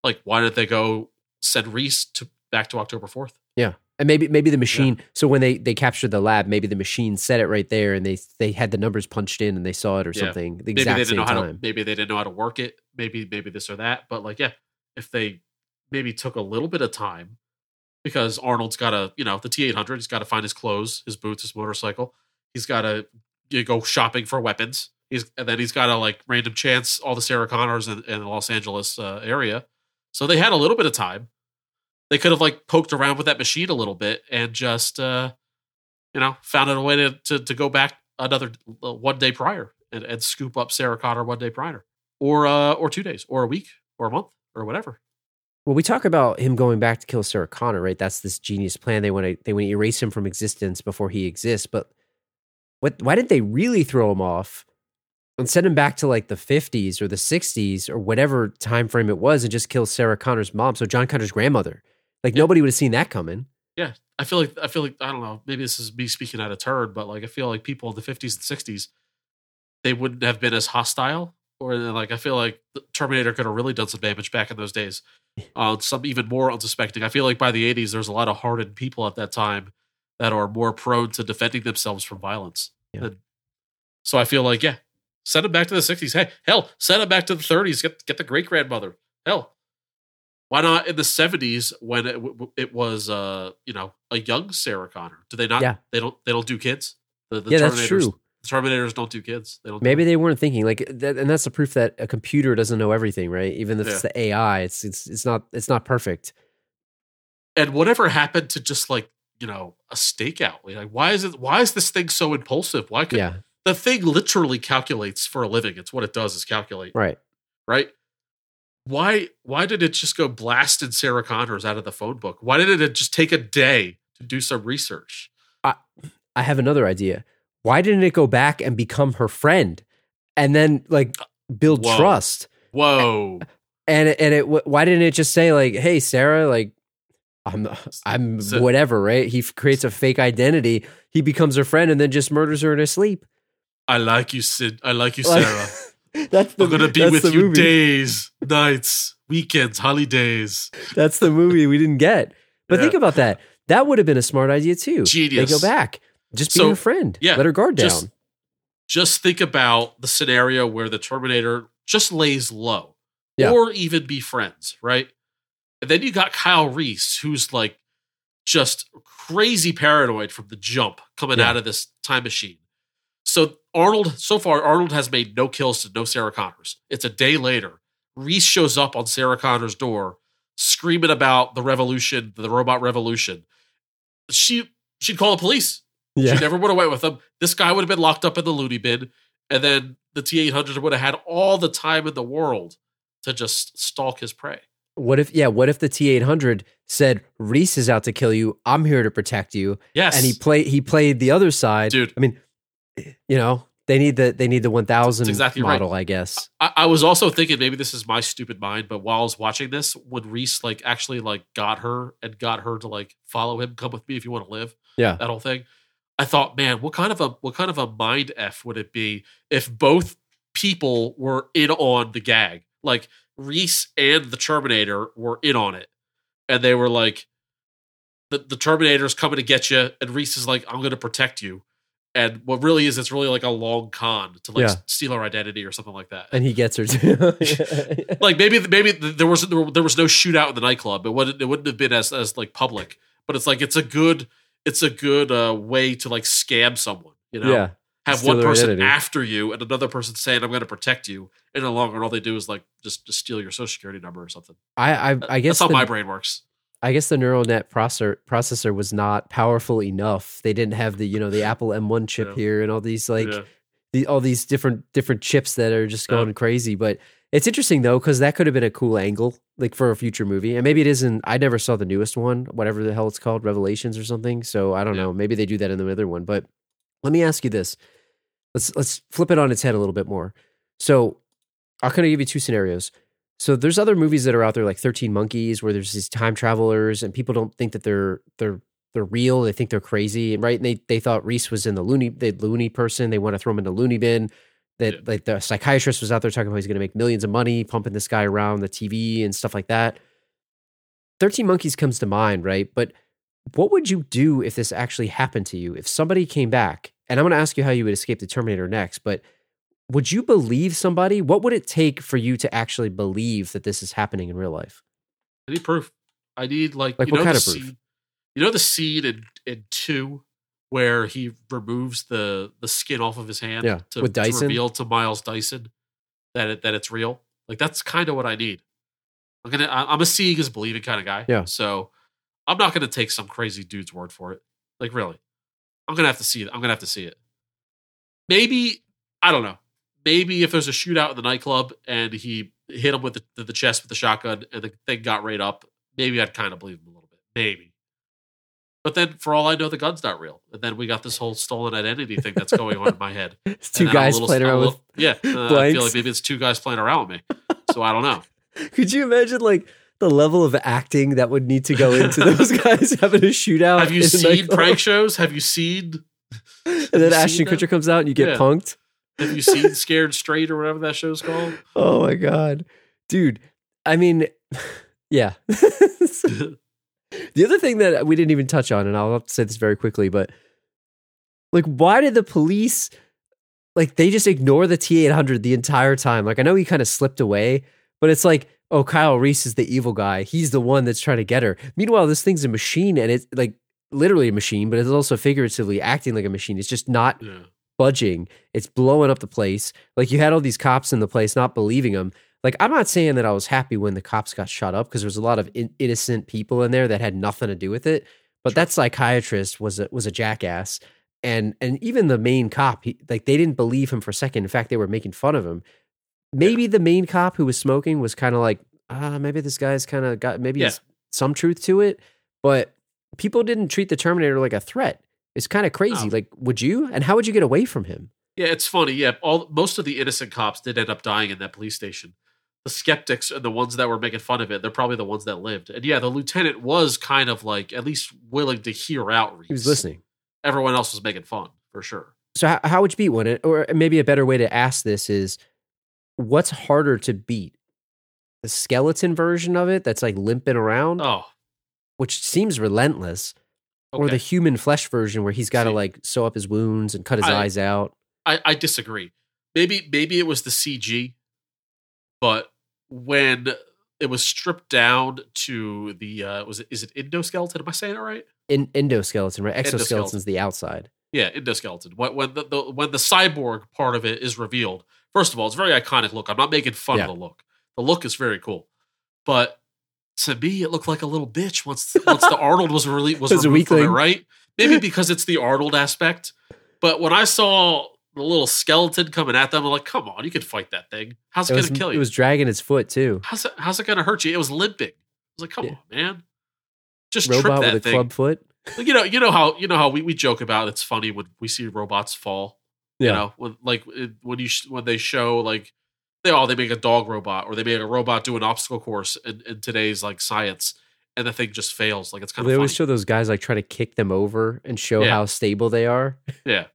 Like, why didn't they go send Reese to back to October fourth? Yeah. And maybe maybe the machine, yeah. so when they, they captured the lab, maybe the machine set it right there and they they had the numbers punched in and they saw it or yeah. something. The maybe exact they didn't same know how time. To, maybe they didn't know how to work it. Maybe maybe this or that. But like, yeah, if they maybe took a little bit of time, because Arnold's got to, you know, the T eight hundred, he's got to find his clothes, his boots, his motorcycle. He's got to you know, go shopping for weapons. He's And then he's got to, like, random chance all the Sarah Connors in, in the Los Angeles uh, area. So they had a little bit of time. They could have like poked around with that machine a little bit and just, uh, you know, found a way to, to, to go back another uh, one day prior and, and scoop up Sarah Connor one day prior, or, uh, or two days or a week or a month or whatever. Well, we talk about him going back to kill Sarah Connor, right? That's this genius plan. They want to, they want to erase him from existence before he exists. But what, why did they really throw him off and send him back to like the fifties or the sixties or whatever time frame it was and just kill Sarah Connor's mom? So John Connor's grandmother. Like, yeah. nobody would have seen that coming. Yeah. I feel like, I feel like, I don't know, maybe this is me speaking out of turn, but like, I feel like people in the fifties and sixties, they wouldn't have been as hostile, or like, I feel like Terminator could have really done some damage back in those days. Uh, some even more unsuspecting. I feel like by the eighties, there's a lot of hardened people at that time that are more prone to defending themselves from violence. Yeah. And so I feel like, yeah, send them back to the sixties. Hey, hell, send them back to the thirties. Get, get the great grandmother. Hell. Why not in the seventies when it, it was, uh, you know, a young Sarah Connor? Do they not? Yeah. They don't. They don't do kids. The, the yeah, Terminators, that's true. The Terminators don't do kids. They don't. Maybe do they weren't thinking like, that, and that's the proof that a computer doesn't know everything, right? Even if yeah. it's the A I, it's it's it's not it's not perfect. And whatever happened to just like you know a stakeout? Like, why is it? Why is this thing so impulsive? Why could yeah. the thing literally calculates for a living? It's what it does is calculate. Right. Right. Why why did it just go blasted Sarah Connors out of the phone book? Why didn't it just take a day to do some research? I, I have another idea. Why didn't it go back and become her friend and then like build Whoa. trust? Whoa. And, and it, and it why didn't it just say like, hey, Sarah, like I'm I'm so, whatever, right? He creates a fake identity. He becomes her friend and then just murders her in her sleep. I like you, Sid. I like you, like, Sarah. That's the, I'm gonna be with you movie. Days, nights, weekends, holidays. That's the movie we didn't get. But yeah. think about that. That would have been a smart idea too. Genius. They go back. Just be so, her friend. Yeah, let her guard just, down. Just think about the scenario where the Terminator just lays low, yeah. or even be friends, right? And then you got Kyle Reese, who's like just crazy paranoid from the jump coming yeah. out of this time machine. So Arnold, so far, Arnold has made no kills to no Sarah Connors. It's a day later. Reese shows up on Sarah Connor's door, screaming about the revolution, the robot revolution. She, she'd call the police. Yeah. She never would have went with them. This guy would have been locked up in the loony bin, and then the T eight hundred would have had all the time in the world to just stalk his prey. What if, yeah, what if the T eight hundred said, Reese is out to kill you, I'm here to protect you. Yes. And he, play, he played the other side. Dude. I mean... You know, they need the they need the one thousand exactly model, right. I guess. I, I was also thinking maybe this is my stupid mind, but while I was watching this, when Reese like actually like got her and got her to like follow him, come with me if you want to live. Yeah, that whole thing. I thought, man, what kind of a what kind of a mind F would it be if both people were in on the gag? Like Reese and the Terminator were in on it, and they were like, the the Terminator's coming to get you, and Reese is like, I'm going to protect you. And what really is, it's really like a long con to like yeah. steal her identity or something like that. And he gets her too. yeah. Like maybe maybe there was there was no shootout in the nightclub. It wouldn't it wouldn't have been as as like public. But it's like it's a good it's a good uh, way to like scam someone. You know, yeah. have steal one person identity. After you and another person saying I'm going to protect you. And in the long run, all they do is like just, just steal your social security number or something. I I, I guess that's how the, my brain works. I guess the neural net processor processor was not powerful enough. They didn't have the, you know, the Apple M one chip yeah. here and all these like yeah. the, all these different different chips that are just going yeah. crazy. But it's interesting though, because that could have been a cool angle like for a future movie. And maybe it isn't. I never saw the newest one, whatever the hell it's called, Revelations or something. So I don't yeah. know. Maybe they do that in the other one. But let me ask you this. Let's let's flip it on its head a little bit more. So I'll kind of give you two scenarios. So there's other movies that are out there like thirteen Monkeys, where there's these time travelers and people don't think that they're they're they're real. They think they're crazy, right? And they they thought Reese was in the loony the loony person. They want to throw him in the loony bin. That yeah. Like the psychiatrist was out there talking about he's going to make millions of money pumping this guy around the T V and stuff like that. thirteen Monkeys comes to mind, right? But what would you do if this actually happened to you? If somebody came back, and I'm going to ask you how you would escape the Terminator next, but would you believe somebody? What would it take for you to actually believe that this is happening in real life? I need proof. I need like, like you what know kind the of proof? Scene, you know the scene in, in two where he removes the, the skin off of his hand yeah. to, With Dyson? to reveal to Miles Dyson that it, that it's real. Like that's kind of what I need. I'm gonna. I'm a seeing is believing kind of guy. Yeah. So I'm not gonna take some crazy dude's word for it. Like really, I'm gonna have to see it. I'm gonna have to see it. Maybe I don't know. Maybe if there's a shootout in the nightclub and he hit him with the, the chest with the shotgun and the thing got right up, maybe I'd kind of believe him a little bit. Maybe. But then, for all I know, the gun's not real. And then we got this whole stolen identity thing that's going on in my head. It's two guys little, playing around little, with yeah. Uh, I feel like maybe it's two guys playing around with me. So I don't know. Could you imagine like the level of acting that would need to go into those guys having a shootout? Have you seen prank shows? Have you seen? And then Ashton Kutcher comes out and you get yeah. punked. Have you seen Scared Straight or whatever that show's called? Oh my God, dude. I mean, yeah. The other thing that we didn't even touch on, and I'll have to say this very quickly, but like, why did the police, like they just ignore the T eight hundred the entire time? Like I know he kind of slipped away, but it's like, oh, Kyle Reese is the evil guy. He's the one that's trying to get her. Meanwhile, this thing's a machine, and it's like literally a machine, but it's also figuratively acting like a machine. It's just not yeah. budging. It's blowing up the place. Like you had all these cops in the place, not believing them. Like I'm not saying that I was happy when the cops got shot up because there was a lot of in- innocent people in there that had nothing to do with it. But sure. that psychiatrist was a, was a jackass, and and even the main cop, he, like they didn't believe him for a second. In fact, they were making fun of him. Maybe yeah. the main cop who was smoking was kind of like, ah, maybe this guy's kind of got maybe yeah. some truth to it. But people didn't treat the Terminator like a threat. It's kind of crazy. Oh. Like, would you? And how would you get away from him? Yeah, it's funny. Yeah, all most of the innocent cops did end up dying in that police station. The skeptics and the ones that were making fun of it, they're probably the ones that lived. And yeah, the lieutenant was kind of like at least willing to hear out. Reese. He was listening. Everyone else was making fun for sure. So how, how would you beat one? Or maybe a better way to ask this is, what's harder to beat? The skeleton version of it that's like limping around, oh, which seems relentless, okay. or the human flesh version where he's got to like sew up his wounds and cut his I, eyes out. I, I disagree. Maybe maybe it was the C G, but when it was stripped down to the uh, was it is it endoskeleton? Am I saying it right? In endoskeleton, right? Exoskeleton's endoskeleton. The outside. Yeah, endoskeleton. When, when the, the when the cyborg part of it is revealed. First of all, it's a very iconic look. I'm not making fun yeah. of the look. The look is very cool. But to me, it looked like a little bitch once once the Arnold was, really, was removed from it, right? Maybe because it's the Arnold aspect. But when I saw the little skeleton coming at them, I'm like, come on, you can fight that thing. How's it, it going to kill you? It was dragging its foot, too. How's it, how's it going to hurt you? It was limping. I was like, come yeah. on, man. Just Robot trip that with a thing. Club foot. You know, you know how you know how we, we joke about it's funny when we see robots fall. Yeah. You know, when like when you when they show like they all oh, they make a dog robot or they make a robot do an obstacle course in, in today's like science, and the thing just fails. Like it's kind well, of they funny. Always show those guys like try to kick them over and show yeah. how stable they are. Yeah.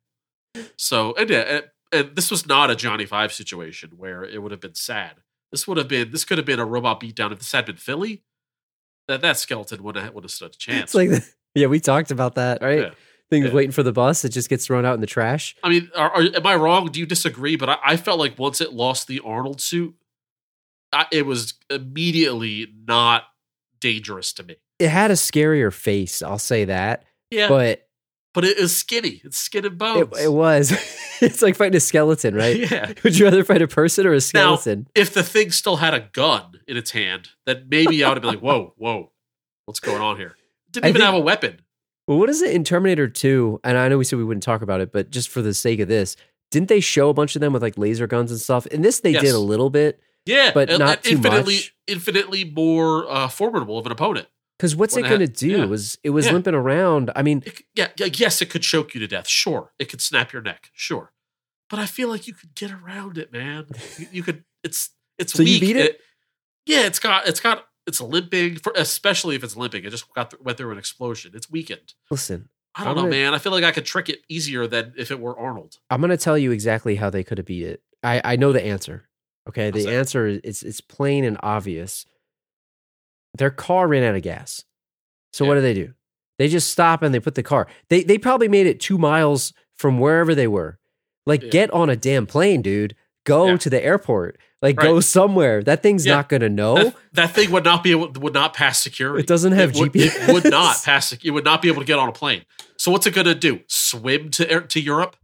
So and yeah, and, and this was not a Johnny Five situation where it would have been sad. This would have been this could have been a robot beatdown if this had been Philly. That that skeleton would have would have stood a chance. It's like the, yeah, we talked about that, right? Yeah. Things yeah. waiting for the bus, it just gets thrown out in the trash. I mean, are, are, am I wrong? Do you disagree? But I, I felt like once it lost the Arnold suit, I, it was immediately not dangerous to me. It had a scarier face, I'll say that. Yeah, but but it is skinny. It's skin and bones. It, it was. It's like fighting a skeleton, right? Yeah. Would you rather fight a person or a skeleton? Now, if the thing still had a gun in its hand, then maybe I would have been like, "Whoa, whoa, what's going on here?" Didn't I even think- have a weapon. Well, what is it in Terminator two? And I know we said we wouldn't talk about it, but just for the sake of this, didn't they show a bunch of them with like laser guns and stuff? In this, they yes. did a little bit, yeah, but and, not and too infinitely, much. Infinitely more uh, formidable of an opponent. Because what's when it going to do? Yeah. It was it was yeah. limping around? I mean, it, yeah, yes, it could choke you to death. Sure, it could snap your neck. Sure, But I feel like you could get around it, man. You, you could. It's it's so weak. You beat it? it. Yeah, it's got it's got it's limping. For, especially if it's limping, it just got th- went through an explosion. It's weakened. Listen, I don't I'm know, gonna, man. I feel like I could trick it easier than if it were Arnold. I'm gonna tell you exactly how they could have beat it. I, I know the answer. Okay, How's the that? answer is it's it's plain and obvious. Their car ran out of gas. So yeah. What do they do? They just stop and they put the car. They they probably made it two miles from wherever they were. Like, yeah. Get on a damn plane, dude. Go yeah. to the airport. Like, right. Go somewhere. That thing's yeah. not going to know. That, that thing would not be able, would not pass security. It doesn't have it would, G P S. It would not pass. It would not be able to get on a plane. So what's it going to do? Swim to air, to Europe?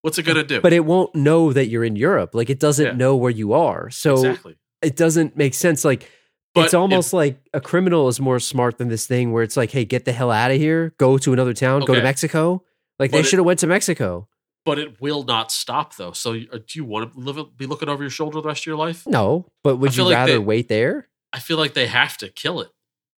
What's it going to do? But it won't know that you're in Europe. Like, it doesn't yeah. know where you are. So exactly. It doesn't make sense. Like, but it's almost if, like a criminal is more smart than this thing where it's like, hey, get the hell out of here. Go to another town. Okay. Go to Mexico. Like, but they should have went to Mexico. But it will not stop, though. So do you want to live, be looking over your shoulder the rest of your life? No, but would you like rather they, wait there? I feel like they have to kill it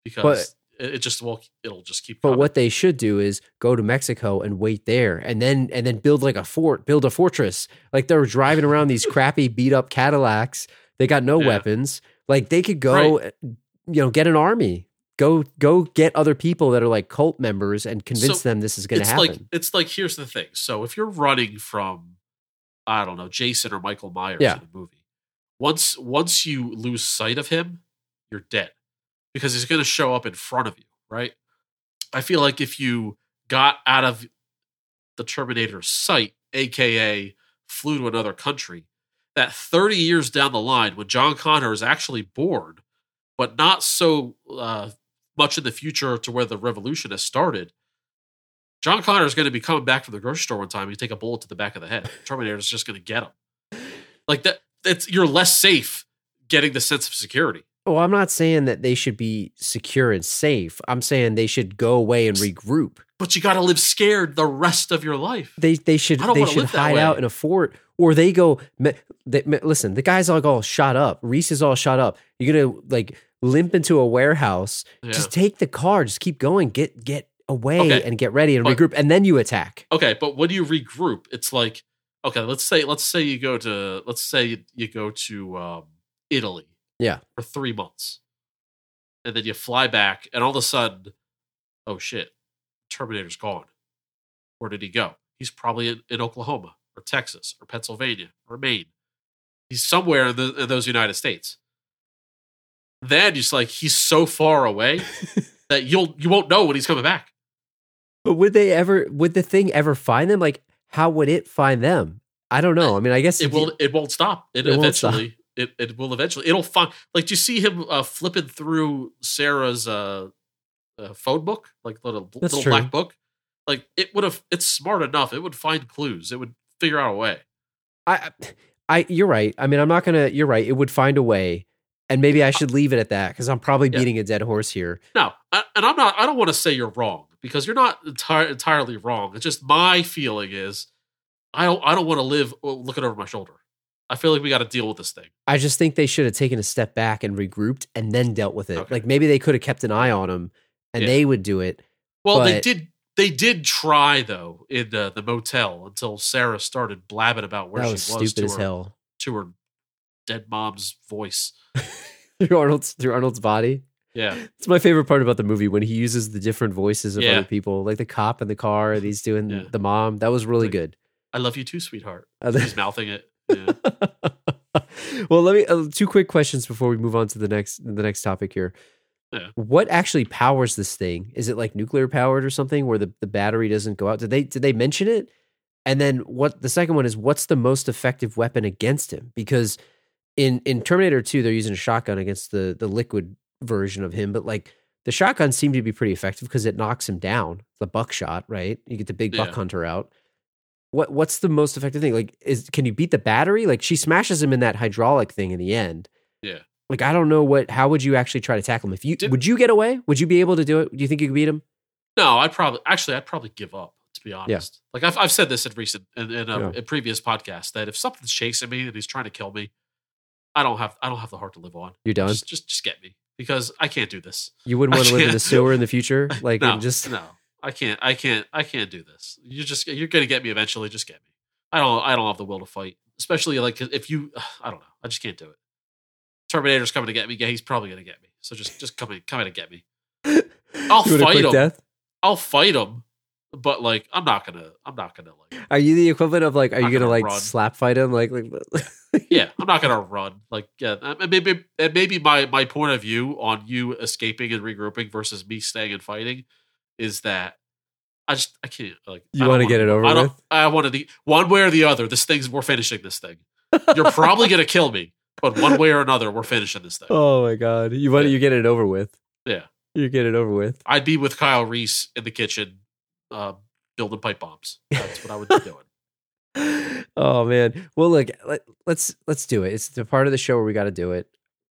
because but, it just will it'll just keep But coming. What they should do is go to Mexico and wait there and then and then build like a fort, build a fortress. Like they're driving around these crappy beat up Cadillacs. They got no yeah. weapons. Like they could go, right. you know, get an army. Go go get other people that are like cult members and convince so them this is going to happen. Like, it's like, here's the thing. So if you're running from, I don't know, Jason or Michael Myers yeah. in a movie, once once you lose sight of him, you're dead because he's going to show up in front of you, right? I feel like if you got out of the Terminator's sight, A K A flew to another country, that thirty years down the line when John Connor is actually bored, but not so... Uh, much in the future to where the revolution has started, John Connor is going to be coming back from the grocery store one time. You take a bullet to the back of the head. Terminator is just going to get him. Like that. It's you're less safe getting the sense of security. Well, I'm not saying that they should be secure and safe. I'm saying they should go away and regroup. But you got to live scared the rest of your life. They they should they should hide out in a fort, or they go. They, listen, the guy's all, all shot up. Reese is all shot up. You're gonna like. Limp into a warehouse. Yeah. Just take the car. Just keep going. Get get away okay. and get ready and but, regroup, and then you attack. Okay, but when you regroup, it's like okay. Let's say let's say you go to let's say you go to um, Italy. Yeah, for three months, and then you fly back, and all of a sudden, oh shit, Terminator's gone. Where did he go? He's probably in, in Oklahoma or Texas or Pennsylvania or Maine. He's somewhere in, the, in those United States. Then just like he's so far away that you'll you won't know when he's coming back. But would they ever? Would the thing ever find them? Like, how would it find them? I don't know. I mean, I guess it will. You, it won't stop. It, it eventually. Stop. It it will eventually. It'll find. Like, do you see him uh, flipping through Sarah's uh, uh, phone book, like little That's little true. black book? Like it would have. It's smart enough. It would find clues. It would figure out a way. I, I, you're right. I mean, I'm not gonna. You're right. It would find a way. And maybe I should leave it at that because I'm probably yeah. beating a dead horse here. No, I, and I'm not. I don't want to say you're wrong because you're not enti- entirely wrong. It's just my feeling is I don't. I don't want to live looking over my shoulder. I feel like we got to deal with this thing. I just think they should have taken a step back and regrouped and then dealt with it. Okay. Like maybe they could have kept an eye on him and yeah. they would do it. Well, but... they did. They did try though in the, the motel until Sarah started blabbing about where that was she was stupid to as her, hell. to her. dead mom's voice through Arnold's through Arnold's body. Yeah, it's my favorite part about the movie when he uses the different voices of yeah. other people, like the cop in the car. He's doing yeah. the mom. That was really like, good. I love you too, sweetheart. He's mouthing it. Yeah. Well, let me uh, two quick questions before we move on to the next the next topic here. Yeah. What actually powers this thing? Is it like nuclear powered or something where the, the battery doesn't go out? Did they did they mention it? And then what? The second one is what's the most effective weapon against him? Because In in Terminator two, they're using a shotgun against the, the liquid version of him, but like the shotgun seemed to be pretty effective because it knocks him down. The buckshot, right? You get the big yeah. buck hunter out. What what's the most effective thing? Like, is can you beat the battery? Like she smashes him in that hydraulic thing in the end. Yeah. Like I don't know what. How would you actually try to tackle him? If you Did, would you get away? Would you be able to do it? Do you think you could beat him? No, I'd probably actually I'd probably give up. To be honest, yeah. like I've I've said this in recent in, in, a, yeah. in previous podcasts that if something's chasing me and he's trying to kill me. I don't have I don't have the heart to live on. You're done. Just just, just get me because I can't do this. You wouldn't want to live in the sewer in the future, like no, and just no. I can't. I can't. I can't do this. You're just you're gonna get me eventually. Just get me. I don't I don't have the will to fight. Especially like if you, I don't know. I just can't do it. Terminator's coming to get me. Yeah, he's probably going to get me. So just just come in, come in and get me. I'll fight him. Death? I'll fight him. But like, I'm not gonna. I'm not gonna like. Are you the equivalent of like? Are you gonna, gonna like run. slap fight him? Like, like yeah, I'm not gonna run. Like, yeah, and maybe and maybe my my point of view on you escaping and regrouping versus me staying and fighting is that I just I can't like. You want to get it over I with? I want to one way or the other. This thing's we're finishing this thing. You're probably gonna kill me, but one way or another, we're finishing this thing. Oh my god! You want yeah. you get it over with? Yeah, you get it over with. I'd be with Kyle Reese in the kitchen. Uh, building pipe bombs. That's what I would be doing. Oh man. Well, look, let, let's, let's do it. It's the part of the show where we got to do it.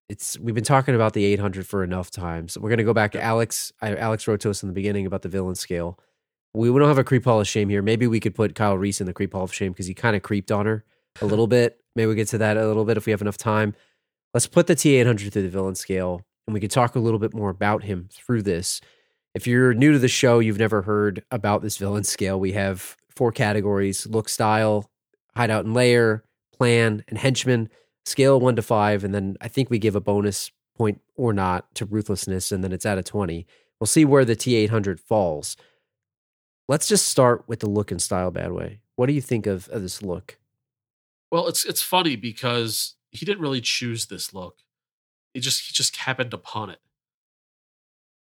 It's, we've been talking about the eight hundred for enough time. So we're going to go back yeah. to Alex. I, Alex wrote to us in the beginning about the villain scale. We, we don't have a creep hall of shame here. Maybe we could put Kyle Reese in the creep hall of shame because he kind of creeped on her a little bit. Maybe we get to that a little bit if we have enough time. Let's put the T eight hundred through the villain scale and we could talk a little bit more about him through this. If you're new to the show, you've never heard about this villain scale. We have four categories: look, style, hideout and lair, plan, and henchman. Scale one to five, and then I think we give a bonus point or not to ruthlessness, and then it's out of twenty. We'll see where the T eight hundred falls. Let's just start with the look and style, bad way. What do you think of, of this look? Well, it's it's funny because he didn't really choose this look. It just he just happened upon it.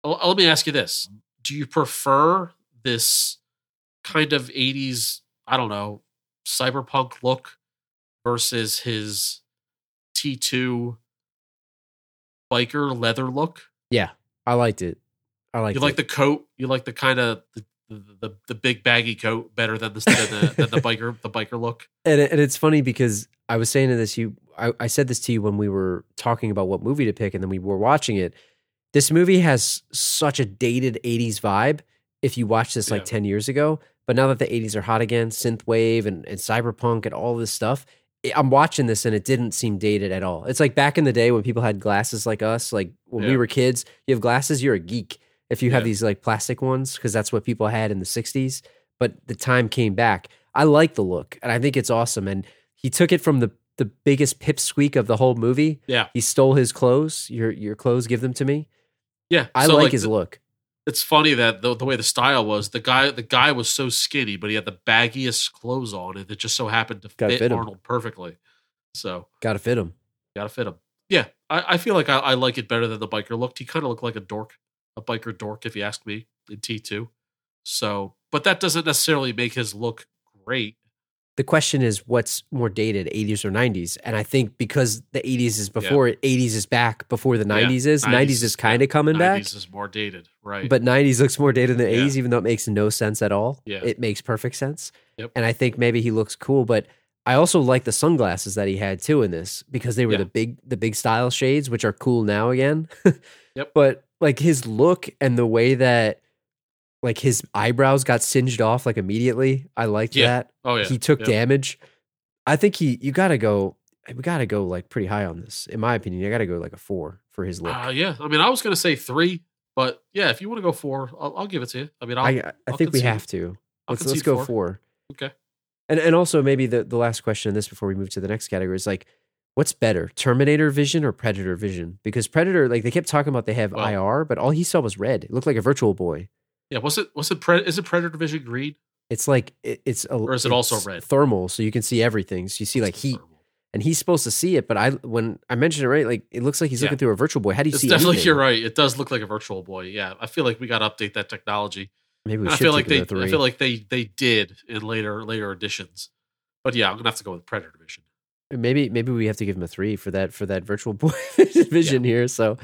Let me ask you this. Do you prefer this kind of eighties, I don't know, cyberpunk look versus his T two biker leather look? Yeah, I liked it. I liked it. You like it. The coat? You like the kind of the, the, the big baggy coat better than the than the, than the biker the biker look? And, it, and it's funny because I was saying to this, you, I, I said this to you when we were talking about what movie to pick and then we were watching it. This movie has such a dated eighties vibe if you watch this like yeah. ten years ago. But now that the eighties are hot again, synthwave and, and cyberpunk and all this stuff, I'm watching this and it didn't seem dated at all. It's like back in the day when people had glasses like us, like when yeah. we were kids, you have glasses, you're a geek. If you yeah. have these like plastic ones, because that's what people had in the sixties. But the time came back. I like the look and I think it's awesome. And he took it from the the biggest pipsqueak of the whole movie. Yeah. He stole his clothes. Your, your clothes, give them to me. Yeah, I so like, like his the, look. It's funny that the, the way the style was, the guy the guy was so skinny, but he had the baggiest clothes on, and it just so happened to fit, fit Arnold perfectly. So gotta fit him. Gotta fit him. Yeah, I, I feel like I, I like it better than the biker looked. He kind of looked like a dork, a biker dork, if you ask me, in T two. So, but that doesn't necessarily make his look great. The question is, what's more dated, eighties or nineties? And I think because the eighties is before it, yeah. eighties is back before the nineties yeah. is. nineties, nineties is kind of yeah. coming nineties back. nineties is more dated, right. But nineties looks more dated than the yeah. eighties, even though it makes no sense at all. Yeah. It makes perfect sense. Yep. And I think maybe he looks cool, but I also like the sunglasses that he had too in this because they were yeah. the big the big style shades, which are cool now again. Yep. But like his look and the way that like his eyebrows got singed off like immediately. I liked yeah. that. Oh yeah. He took yeah. damage. I think he, you gotta go, we gotta go like pretty high on this. In my opinion, I gotta go like a four for his look. Uh, yeah. I mean, I was going to say three, but yeah, if you want to go four, I'll, I'll give it to you. I mean, I'll, I, I I'll think concede. we have to. Let's, let's go four. four. Okay. And and also maybe the, the last question in this before we move to the next category is like, what's better, Terminator vision or Predator vision? Because Predator, like they kept talking about they have well, I R, but all he saw was red. It looked like a virtual boy. Yeah, what's it? What's it? Pre, is it Predator vision green? It's like it, it's a, or is it also red? Thermal, so you can see everything. So you see like heat, thermal. And he's supposed to see it. But I, when I mentioned it, right, like it looks like he's yeah. looking through a virtual boy. How do you it's see? Definitely, anything? You're right. It does look like a virtual boy. Yeah, I feel like we got to update that technology. Maybe we and should. I feel like they. Three. I feel like they they did in later later editions. But yeah, I'm gonna have to go with Predator vision. Maybe maybe we have to give him a three for that for that virtual boy vision yeah. here. So.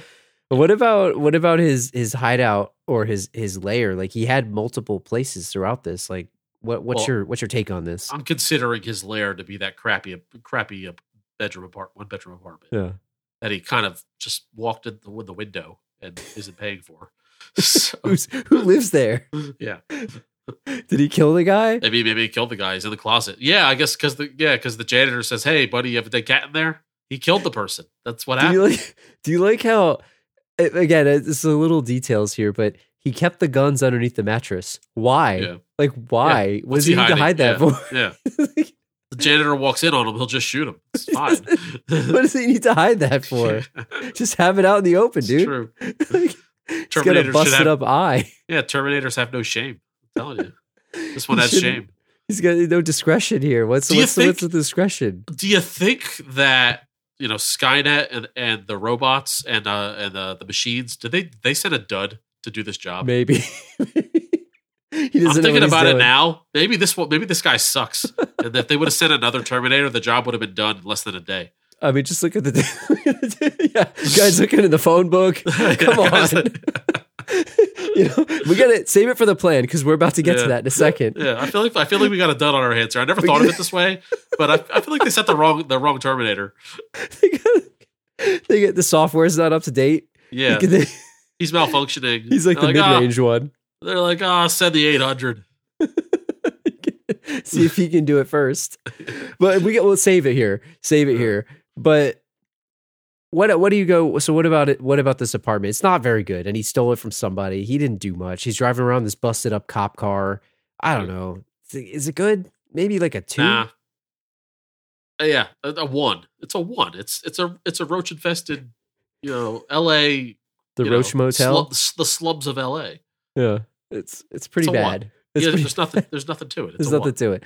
What about what about his his hideout or his his lair? Like he had multiple places throughout this. Like what what's well, your what's your take on this? I'm considering his lair to be that crappy crappy bedroom apart one bedroom apartment. Yeah, that he kind of just walked in the, in the window and isn't paying for. So, Who's, who lives there? Yeah. Did he kill the guy? Maybe maybe he killed the guy. He's in the closet. Yeah, I guess because the yeah because the janitor says, "Hey, buddy, you have a dead cat in there." He killed the person. That's what do happened. You like, do you like how? Again, it's the little details here, but he kept the guns underneath the mattress. Why? Yeah. Like, why yeah. was he, he to hide that yeah. for? Yeah. Like, janitor walks in on him, he'll just shoot him. It's fine. What does he need to hide that for? Just have it out in the open, it's dude. True. Like, he's got a busted up eye. Yeah, Terminators have no shame. I'm telling you. This one has shame. He's got no discretion here. What's, what's, think, what's the discretion? Do you think that, you know, Skynet and, and the robots and uh, and uh, the machines, did they they send a dud to do this job? Maybe. He I'm thinking about doing. it now. Maybe this maybe this guy sucks. And if they would have sent another Terminator, the job would have been done in less than a day. I mean, just look at the yeah, guys looking in the phone book. Come yeah, on. You know, we gotta save it for the plan because we're about to get yeah. to that in a second. Yeah, I feel like I feel like we got a dud on our hands here. I never we thought gotta, of it this way, but I, I feel like they sent the wrong the wrong Terminator. They, gotta, they get the software's not up to date. Yeah, like they, he's malfunctioning. He's like They're the like, mid range oh. one. They're like, ah, oh, send the eight hundred. See if he can do it first. But we get, we'll save it here. Save it here. But what what do you go? So what about it? What about this apartment? It's not very good, and he stole it from somebody. He didn't do much. He's driving around this busted up cop car. I don't know. Is it good? Maybe like a two. Nah. Uh, yeah, a, a one. It's a one. It's it's a it's a roach infested, you know, L A. The Roach know, Motel, slu- the slums of L A. Yeah. It's it's pretty it's bad. It's yeah, pretty there's nothing. There's nothing to it. It's there's nothing one. to it.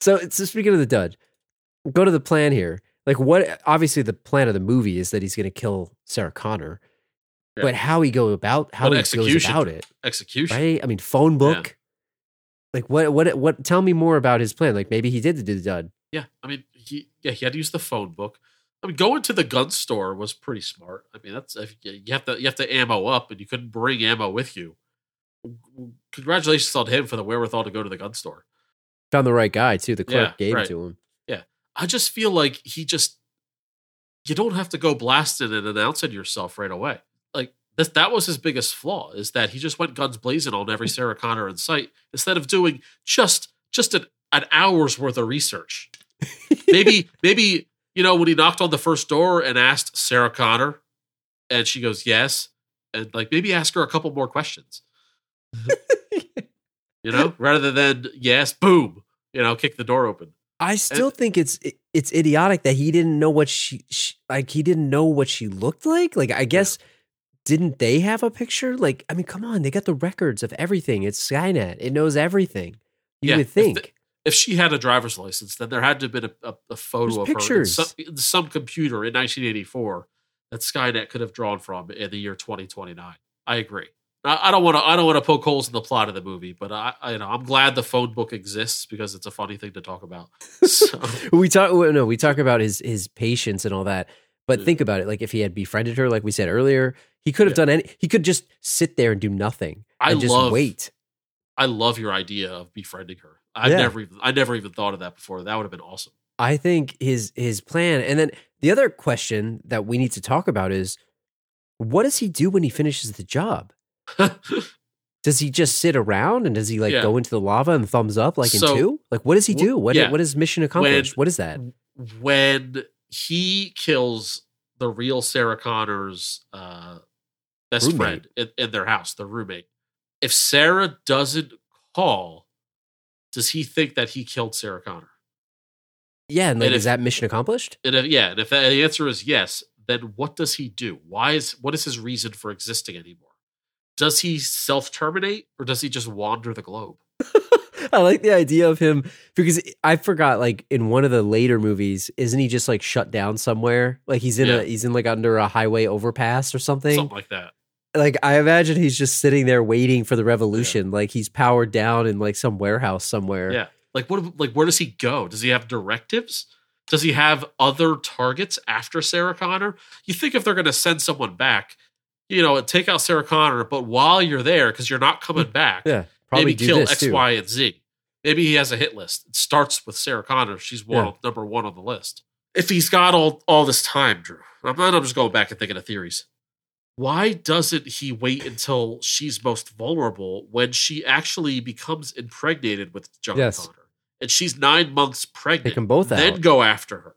So it's just speaking of the dud. Go to the plan here. Like what? Obviously, the plan of the movie is that he's going to kill Sarah Connor, yeah. but how he go about how he goes about it, execution. Right? I mean, phone book. Yeah. Like what? What? What? Tell me more about his plan. Like maybe he did do the dud. Yeah, I mean, he yeah he had to use the phone book. I mean, going to the gun store was pretty smart. I mean, that's you have to you have to ammo up, and you couldn't bring ammo with you. Congratulations on him for the wherewithal to go to the gun store. Found the right guy too. The clerk yeah, gave right. it to him. Yeah. I just feel like he just, you don't have to go blasting and announcing yourself right away. Like this, that was his biggest flaw is that he just went guns blazing on every Sarah Connor in sight instead of doing just, just an, an hour's worth of research. maybe, maybe, you know, when he knocked on the first door and asked Sarah Connor and she goes, yes. And like, maybe ask her a couple more questions. You know, rather than yes, boom, you know, kick the door open. I still and, think it's it, it's idiotic that he didn't know what she, she like. He didn't know what she looked like. Like, I guess yeah. didn't they have a picture? Like, I mean, come on, they got the records of everything. It's Skynet. It knows everything. You yeah, would think if, the, if she had a driver's license, then there had to have been a, a, a photo There's of pictures. her in some, in some computer in nineteen eighty-four that Skynet could have drawn from in the year twenty twenty-nine. I agree. I don't want to. I don't want to poke holes in the plot of the movie, but I, I, you know, I'm glad the phone book exists because it's a funny thing to talk about. So. we talk. No, we talk about his his patience and all that. But yeah. think about it. Like if he had befriended her, like we said earlier, he could have yeah. done any. He could just sit there and do nothing. I and just love, wait. I love your idea of befriending her. I yeah. never. Even, I never even thought of that before. That would have been awesome. I think his his plan. And then the other question that we need to talk about is, what does he do when he finishes the job? Does he just sit around and does he like yeah. go into the lava and thumbs up like so, in two? Like what does he do? What yeah. what is mission accomplished? When, what is that? When he kills the real Sarah Connor's uh, best roommate. friend in, in their house, the roommate. If Sarah doesn't call, does he think that he killed Sarah Connor? Yeah, and, like, and is if, that mission accomplished? And if, yeah, and if that, and the answer is yes, then what does he do? Why is what is his reason for existing anymore? Does he self-terminate or does he just wander the globe? I like the idea of him because I forgot like in one of the later movies, isn't he just like shut down somewhere? Like he's in yeah. a, he's in like under a highway overpass or something. Something like that. Like I imagine he's just sitting there waiting for the revolution. Yeah. Like he's powered down in like some warehouse somewhere. Yeah. Like what, like where does he go? Does he have directives? Does he have other targets after Sarah Connor? You think if they're going to send someone back, you know, take out Sarah Connor, but while you're there, because you're not coming back, yeah, maybe kill X, too. Y, and Z. Maybe he has a hit list. It starts with Sarah Connor. She's one yeah. number one on the list. If he's got all, all this time, Drew, I'm not I'm just going back and thinking of theories. Why doesn't he wait until she's most vulnerable when she actually becomes impregnated with John yes. Connor? And she's nine months pregnant. They can both then out. go after her.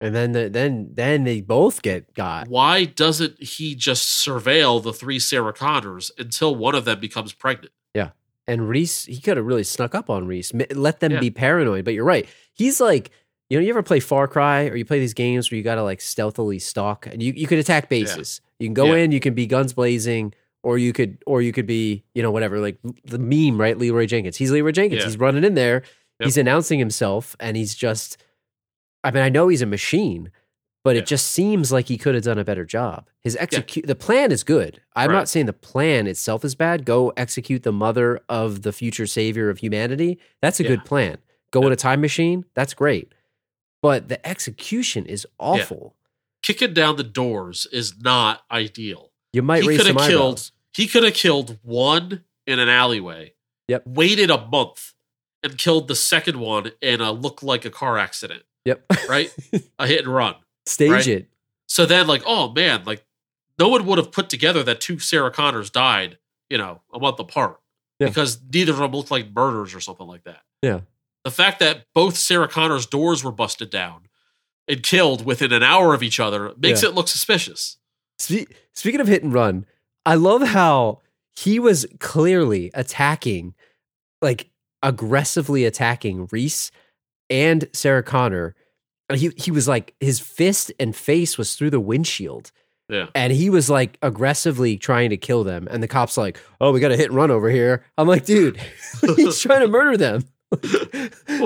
And then, the, then, then they both get got. Why doesn't he just surveil the three Sarah Connors until one of them becomes pregnant? Yeah, and Reese, he could have really snuck up on Reese. Let them yeah. be paranoid. But you're right. He's like, You know, you ever play Far Cry or you play these games where you got to like stealthily stalk? You you could attack bases. Yeah. You can go yeah. in, you can be guns blazing, or you could or you could be, you know, whatever, like the meme, right? Leroy Jenkins. He's Leroy Jenkins. Yeah. He's running in there. Yep. He's announcing himself, and he's just, I mean, I know he's a machine, but yeah. it just seems like he could have done a better job. His execute yeah. the plan is good. I'm right. not saying the plan itself is bad. Go execute the mother of the future savior of humanity. That's a yeah. good plan. Go yeah. in a time machine. That's great. But the execution is awful. Yeah. Kicking down the doors is not ideal. You might he raise some killed, eyebrows. He could have killed one in an alleyway. Yep. Waited a month and killed the second one in a look like a car accident. Yep. Right? A hit and run. Stage right? it. So then, like, oh man, like no one would have put together that two Sarah Connors died, you know, a month apart yeah. because neither of them looked like murders or something like that. Yeah. The fact that both Sarah Connor's doors were busted down and killed within an hour of each other makes yeah. it look suspicious. Spe- Speaking of hit and run, I love how he was clearly attacking, like aggressively attacking Reese and Sarah Connor. He he was like, his fist and face was through the windshield. Yeah. And he was like aggressively trying to kill them. And the cop's like, oh, we got a hit and run over here. I'm like, dude, he's trying to murder them.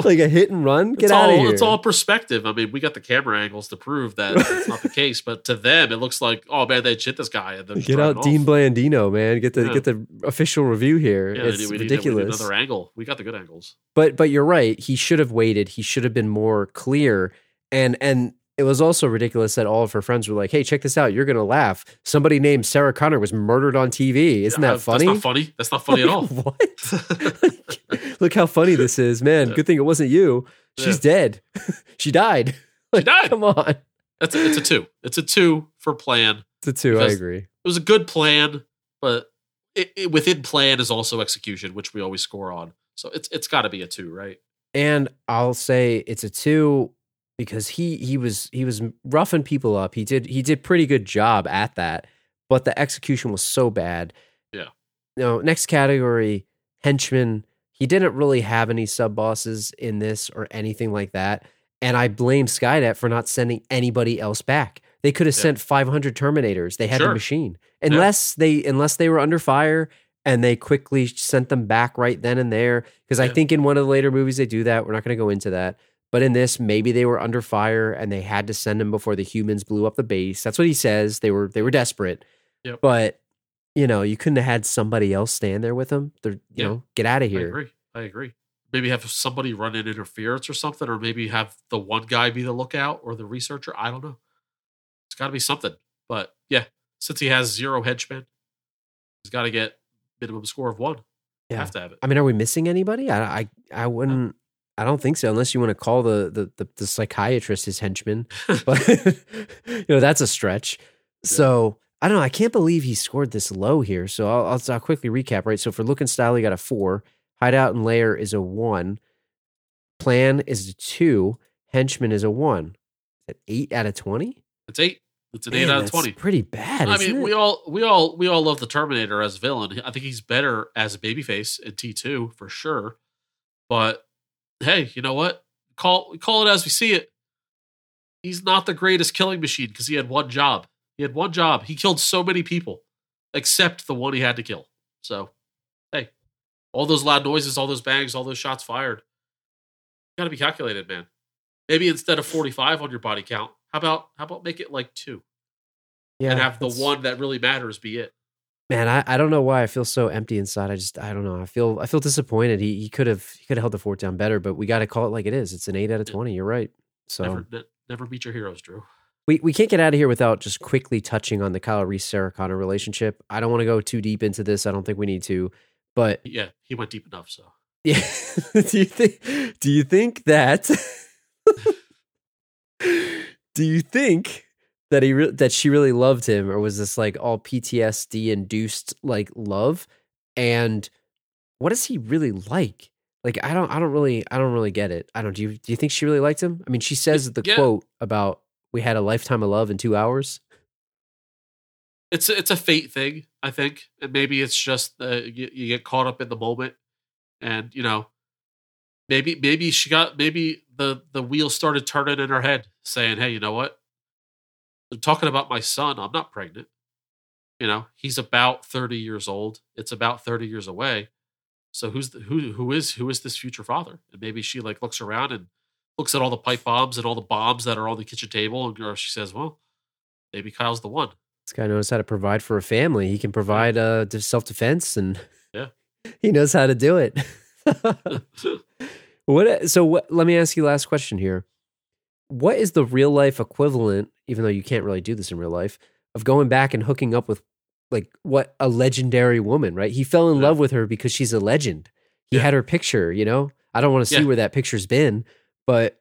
Like a hit and run? Get out of here. It's all perspective. I mean, we got the camera angles to prove that it's not the case. But to them, it looks like, oh man, they shit this guy. And get out Dean Blandino, man. Get the yeah. get the official review here. Yeah, it's we ridiculous. Need another angle. We got the good angles. But but you're right. He should have waited. He should have been more clear. And and it was also ridiculous that all of her friends were like, hey, check this out. You're going to laugh. Somebody named Sarah Connor was murdered on T V. Isn't that funny? That's not funny. That's not funny at all. What? Look how funny this is, man. Yeah. Good thing it wasn't you. She's yeah. dead. She died. Like, she died. Come on. That's a, it's a two. It's a two for plan. It's a two. I agree. It was a good plan, but it, it, within plan is also execution, which we always score on. So it's it's got to be a two, right? And I'll say it's a two. Because he he was he was roughing people up. He did he did pretty good job at that, but the execution was so bad. Yeah. No, next category, henchman. He didn't really have any sub bosses in this or anything like that. And I blame Skynet for not sending anybody else back. They could have yeah. sent five hundred Terminators. They had sure. the machine. Unless yeah. they unless they were under fire and they quickly sent them back right then and there. Because I yeah. think in one of the later movies they do that. We're not going to go into that. But in this, maybe they were under fire and they had to send him before the humans blew up the base. That's what he says. They were they were desperate. Yep. But, you know, you couldn't have had somebody else stand there with them. They're, you yeah. know, get out of here. I agree. I agree. Maybe have somebody run in interference or something, or maybe have the one guy be the lookout or the researcher. I don't know. It's got to be something. But, yeah, since he has zero henchmen, he's got to get minimum score of one. Yeah. You have to have it. I mean, are we missing anybody? I, I, I wouldn't. Uh, I don't think so, unless you want to call the the the, the psychiatrist his henchman. But you know, that's a stretch. So I don't know. I can't believe he scored this low here. So I'll, I'll, I'll quickly recap. Right. So for look and style, he got a four. Hideout and lair is a one. Plan is a two. Henchman is a one. An eight out of twenty. It's eight. It's an Man, eight out of twenty. Pretty bad. I mean, it? we all we all we all love the Terminator as a villain. I think he's better as a babyface in T two for sure, but. Hey, you know what? Call call it as we see it. He's not the greatest killing machine because he had one job. He had one job. He killed so many people, except the one he had to kill. So, hey, all those loud noises, all those bangs, all those shots fired. Got to be calculated, man. Maybe instead of forty-five on your body count, how about how about make it like two? Yeah, and have the one that really matters be it. Man, I, I don't know why I feel so empty inside. I just I don't know. I feel I feel disappointed. He he could have he could have held the fort down better, but we got to call it like it is. It's an eight out of twenty. You're right. So never, never beat your heroes, Drew. We we can't get out of here without just quickly touching on the Kyle Reese Sarah Connor relationship. I don't want to go too deep into this. I don't think we need to. But yeah, he went deep enough. So yeah, do you think? Do you think that? do you think? That he re- that she really loved him, or was this like all P T S D induced like love? And what is he really like? Like I don't I don't really I don't really get it. I don't do you do you think she really liked him? I mean, she says the yeah. quote about we had a lifetime of love in two hours. It's a, it's a fate thing, I think, and maybe it's just uh, you, you get caught up in the moment, and you know Maybe maybe she got maybe the, the wheel started turning in her head, saying, hey, you know what? I'm talking about my son. I'm not pregnant. You know, he's about thirty years old. It's about thirty years away. So who's the, who who is who is this future father? And maybe she like looks around and looks at all the pipe bombs and all the bombs that are on the kitchen table, and she says, well, maybe Kyle's the one. This guy knows how to provide for a family. He can provide uh, self-defense, and yeah, he knows how to do it. What? So what, let me ask you last question here. What is the real-life equivalent, even though you can't really do this in real life, of going back and hooking up with, like, what a legendary woman, right? He fell in yeah. love with her because she's a legend. He yeah. had her picture, you know? I don't want to see yeah. where that picture's been, but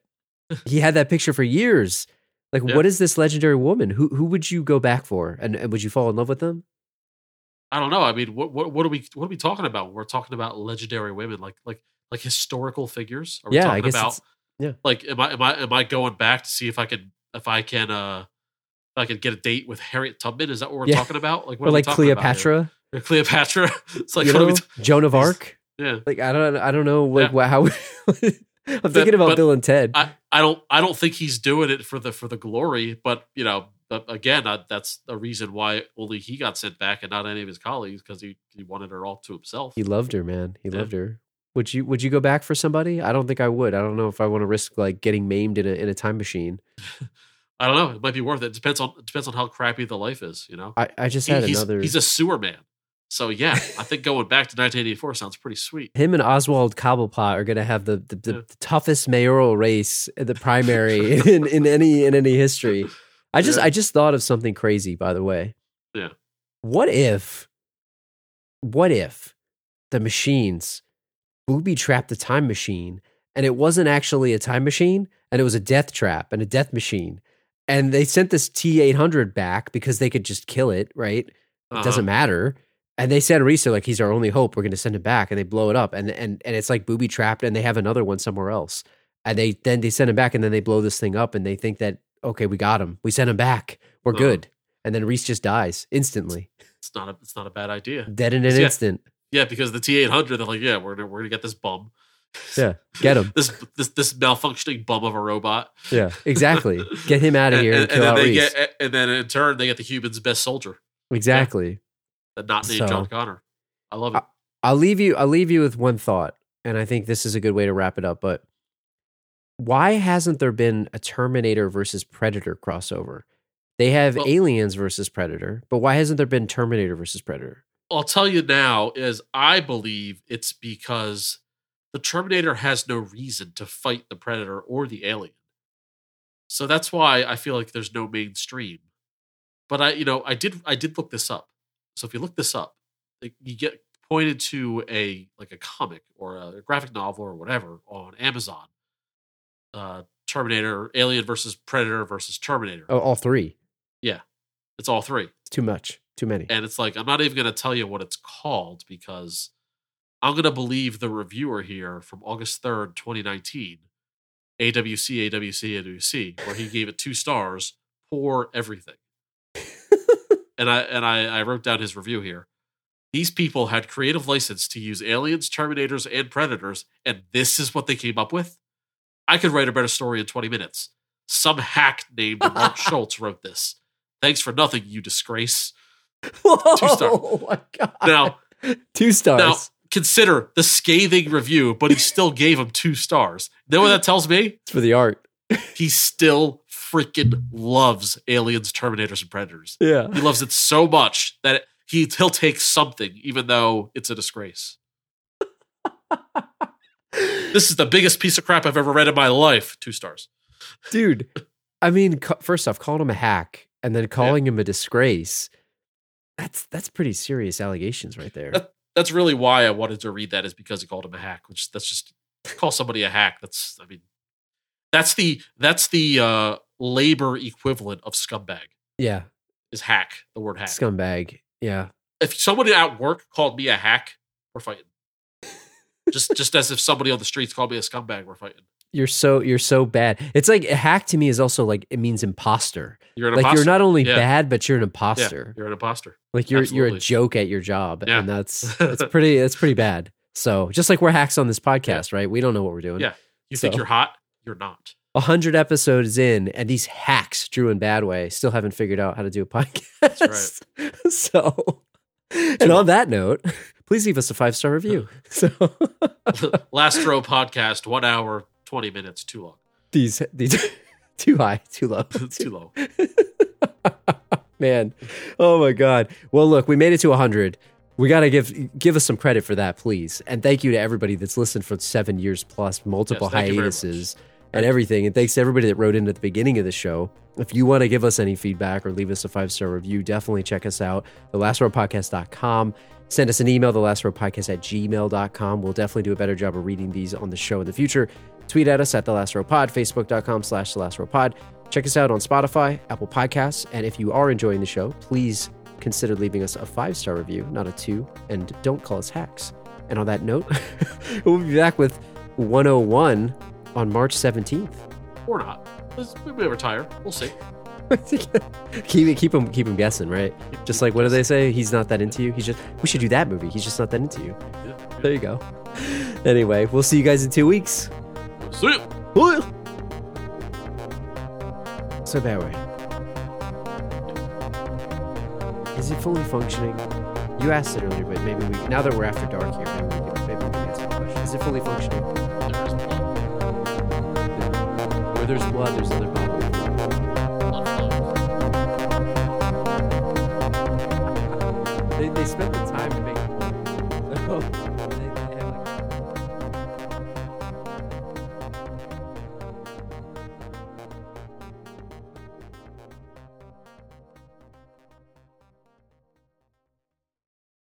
he had that picture for years. Like, yeah. what is this legendary woman? Who who would you go back for? And, and would you fall in love with them? I don't know. I mean, what what, what are we what are we talking about? We're talking about legendary women, like like like historical figures. Are we yeah, talking I guess about yeah. like am I am I am I going back to see if I can if I can uh if I can get a date with Harriet Tubman? Is that what we're yeah. talking about? Like, what or like are we Cleopatra? About Cleopatra. It's like, you what know, are we t- Joan of Arc. Yeah. Like I don't I don't know like yeah. what, how I'm thinking but, about but Bill and Ted. I, I don't. I don't think he's doing it for the for the glory. But you know, again, I, that's a reason why only he got sent back and not any of his colleagues, because he, he wanted her all to himself. He loved her, man. He yeah. loved her. Would you Would you go back for somebody? I don't think I would. I don't know if I want to risk like getting maimed in a in a time machine. I don't know. It might be worth it. It depends on it depends on how crappy the life is. You know. I, I just had he, another. He's, he's a sewer man. So yeah, I think going back to nineteen eighty-four sounds pretty sweet. Him and Oswald Cobblepot are going to have the the, the, yeah. the toughest mayoral race, the primary in, in any in any history. I just yeah. I just thought of something crazy, by the way. Yeah. What if, what if, the machines booby trapped the time machine, and it wasn't actually a time machine, and it was a death trap and a death machine, and they sent this T eight hundred back because they could just kill it, right? Uh-huh. It doesn't matter. And they said, Risa, like, he's our only hope. We're going to send him back. And they blow it up. And and and it's like booby-trapped, and they have another one somewhere else. And they then they send him back, and then they blow this thing up, and they think that, okay, we got him. We sent him back. We're uh-huh. good. And then Reese just dies instantly. It's not a, it's not a bad idea. Dead in an yeah, instant. Yeah, because the T eight hundred, they're like, yeah, we're, we're going to get this bum. Yeah, get him. this, this this malfunctioning bum of a robot. Yeah, exactly. Get him out of here and, and, and kill and out they Reese. Get, and then in turn, they get the human's best soldier. Exactly. Yeah. Not named so, John Connor. I love it. I'll leave you. I'll leave you with one thought, and I think this is a good way to wrap it up. But why hasn't there been a Terminator versus Predator crossover? They have well, Aliens versus Predator, but why hasn't there been Terminator versus Predator? I'll tell you now. Is I believe it's because the Terminator has no reason to fight the Predator or the Alien, so that's why I feel like there's no mainstream. But I, you know, I did. I did look this up. So if you look this up, you get pointed to a like a comic or a graphic novel or whatever on Amazon. Uh, Terminator, Alien versus Predator versus Terminator. Oh, all three. Yeah, it's all three. It's too much, too many. And it's like, I'm not even going to tell you what it's called, because I'm going to believe the reviewer here from August third, twenty nineteen, A W C, A W C, A W C, where he gave it two stars, poor everything. And I and I, I wrote down his review here. These people had creative license to use aliens, Terminators, and Predators, and this is what they came up with? I could write a better story in twenty minutes. Some hack named Mark Schultz wrote this. Thanks for nothing, you disgrace. Whoa, Two stars. Oh my God. Now, two stars. Now, consider the scathing review, but he still gave him two stars. You know what that tells me? It's for the art. He still freaking loves aliens, Terminators, and Predators. Yeah. He loves it so much that he, he'll take something, even though it's a disgrace. This is the biggest piece of crap I've ever read in my life. Two stars. Dude, I mean, first off, calling him a hack and then calling yeah. him a disgrace, that's that's pretty serious allegations right there. That, that's really why I wanted to read that, is because he called him a hack, which that's just, call somebody a hack. That's, I mean, That's the that's the uh, labor equivalent of scumbag. Yeah, is hack the word hack? Scumbag. Yeah. If somebody at work called me a hack, we're fighting. just just as if somebody on the streets called me a scumbag, we're fighting. You're so you're so bad. It's like a hack to me is also like, it means imposter. You're an like imposter. You're not only yeah. bad, but you're an imposter. Yeah, you're an imposter. Like you're Absolutely. You're a joke at your job, yeah. and that's that's pretty that's pretty bad. So just like we're hacks on this podcast, yeah. right? We don't know what we're doing. Yeah. You so, think you're hot? You're not. A hundred episodes in, and these hacks, Drew and Badway, still haven't figured out how to do a podcast. That's right. so, and Too on much. That note, please leave us a five-star review. So, Last Row Podcast, one hour, twenty minutes, too long. These, these, too high, too low, too, too low. Man, oh my God. Well, look, we made it to a hundred. We got to give give us some credit for that, please. And thank you to everybody that's listened for seven years plus, multiple yes, hiatuses and everything. And thanks to everybody that wrote in at the beginning of the show. If you want to give us any feedback or leave us a five-star review, definitely check us out, the last row podcast dot com. Send us an email, the last row podcast at gmail dot com. We'll definitely do a better job of reading these on the show in the future. Tweet at us at the last row pod, facebook dot com slash the last row pod. Check us out on Spotify, Apple Podcasts. And if you are enjoying the show, please consider leaving us a five-star review, not a two, and don't call us hacks. And on that note, we'll be back with one oh one on March seventeenth. Or not. We may retire. We'll see. keep, keep, him, keep him guessing, right? Just like, what do they say? He's not that into you. He's just, we should do that movie. He's just not that into you. Yeah, yeah. There you go. Anyway, we'll see you guys in two weeks. See you. So that way. Is it fully functioning? You asked it earlier, but maybe we, now that we're after dark here, maybe we can, maybe we can answer the question. Is it fully functioning? There is blood. Where there's blood, there's other bodies. Blood flows. They, they spent the time to make it.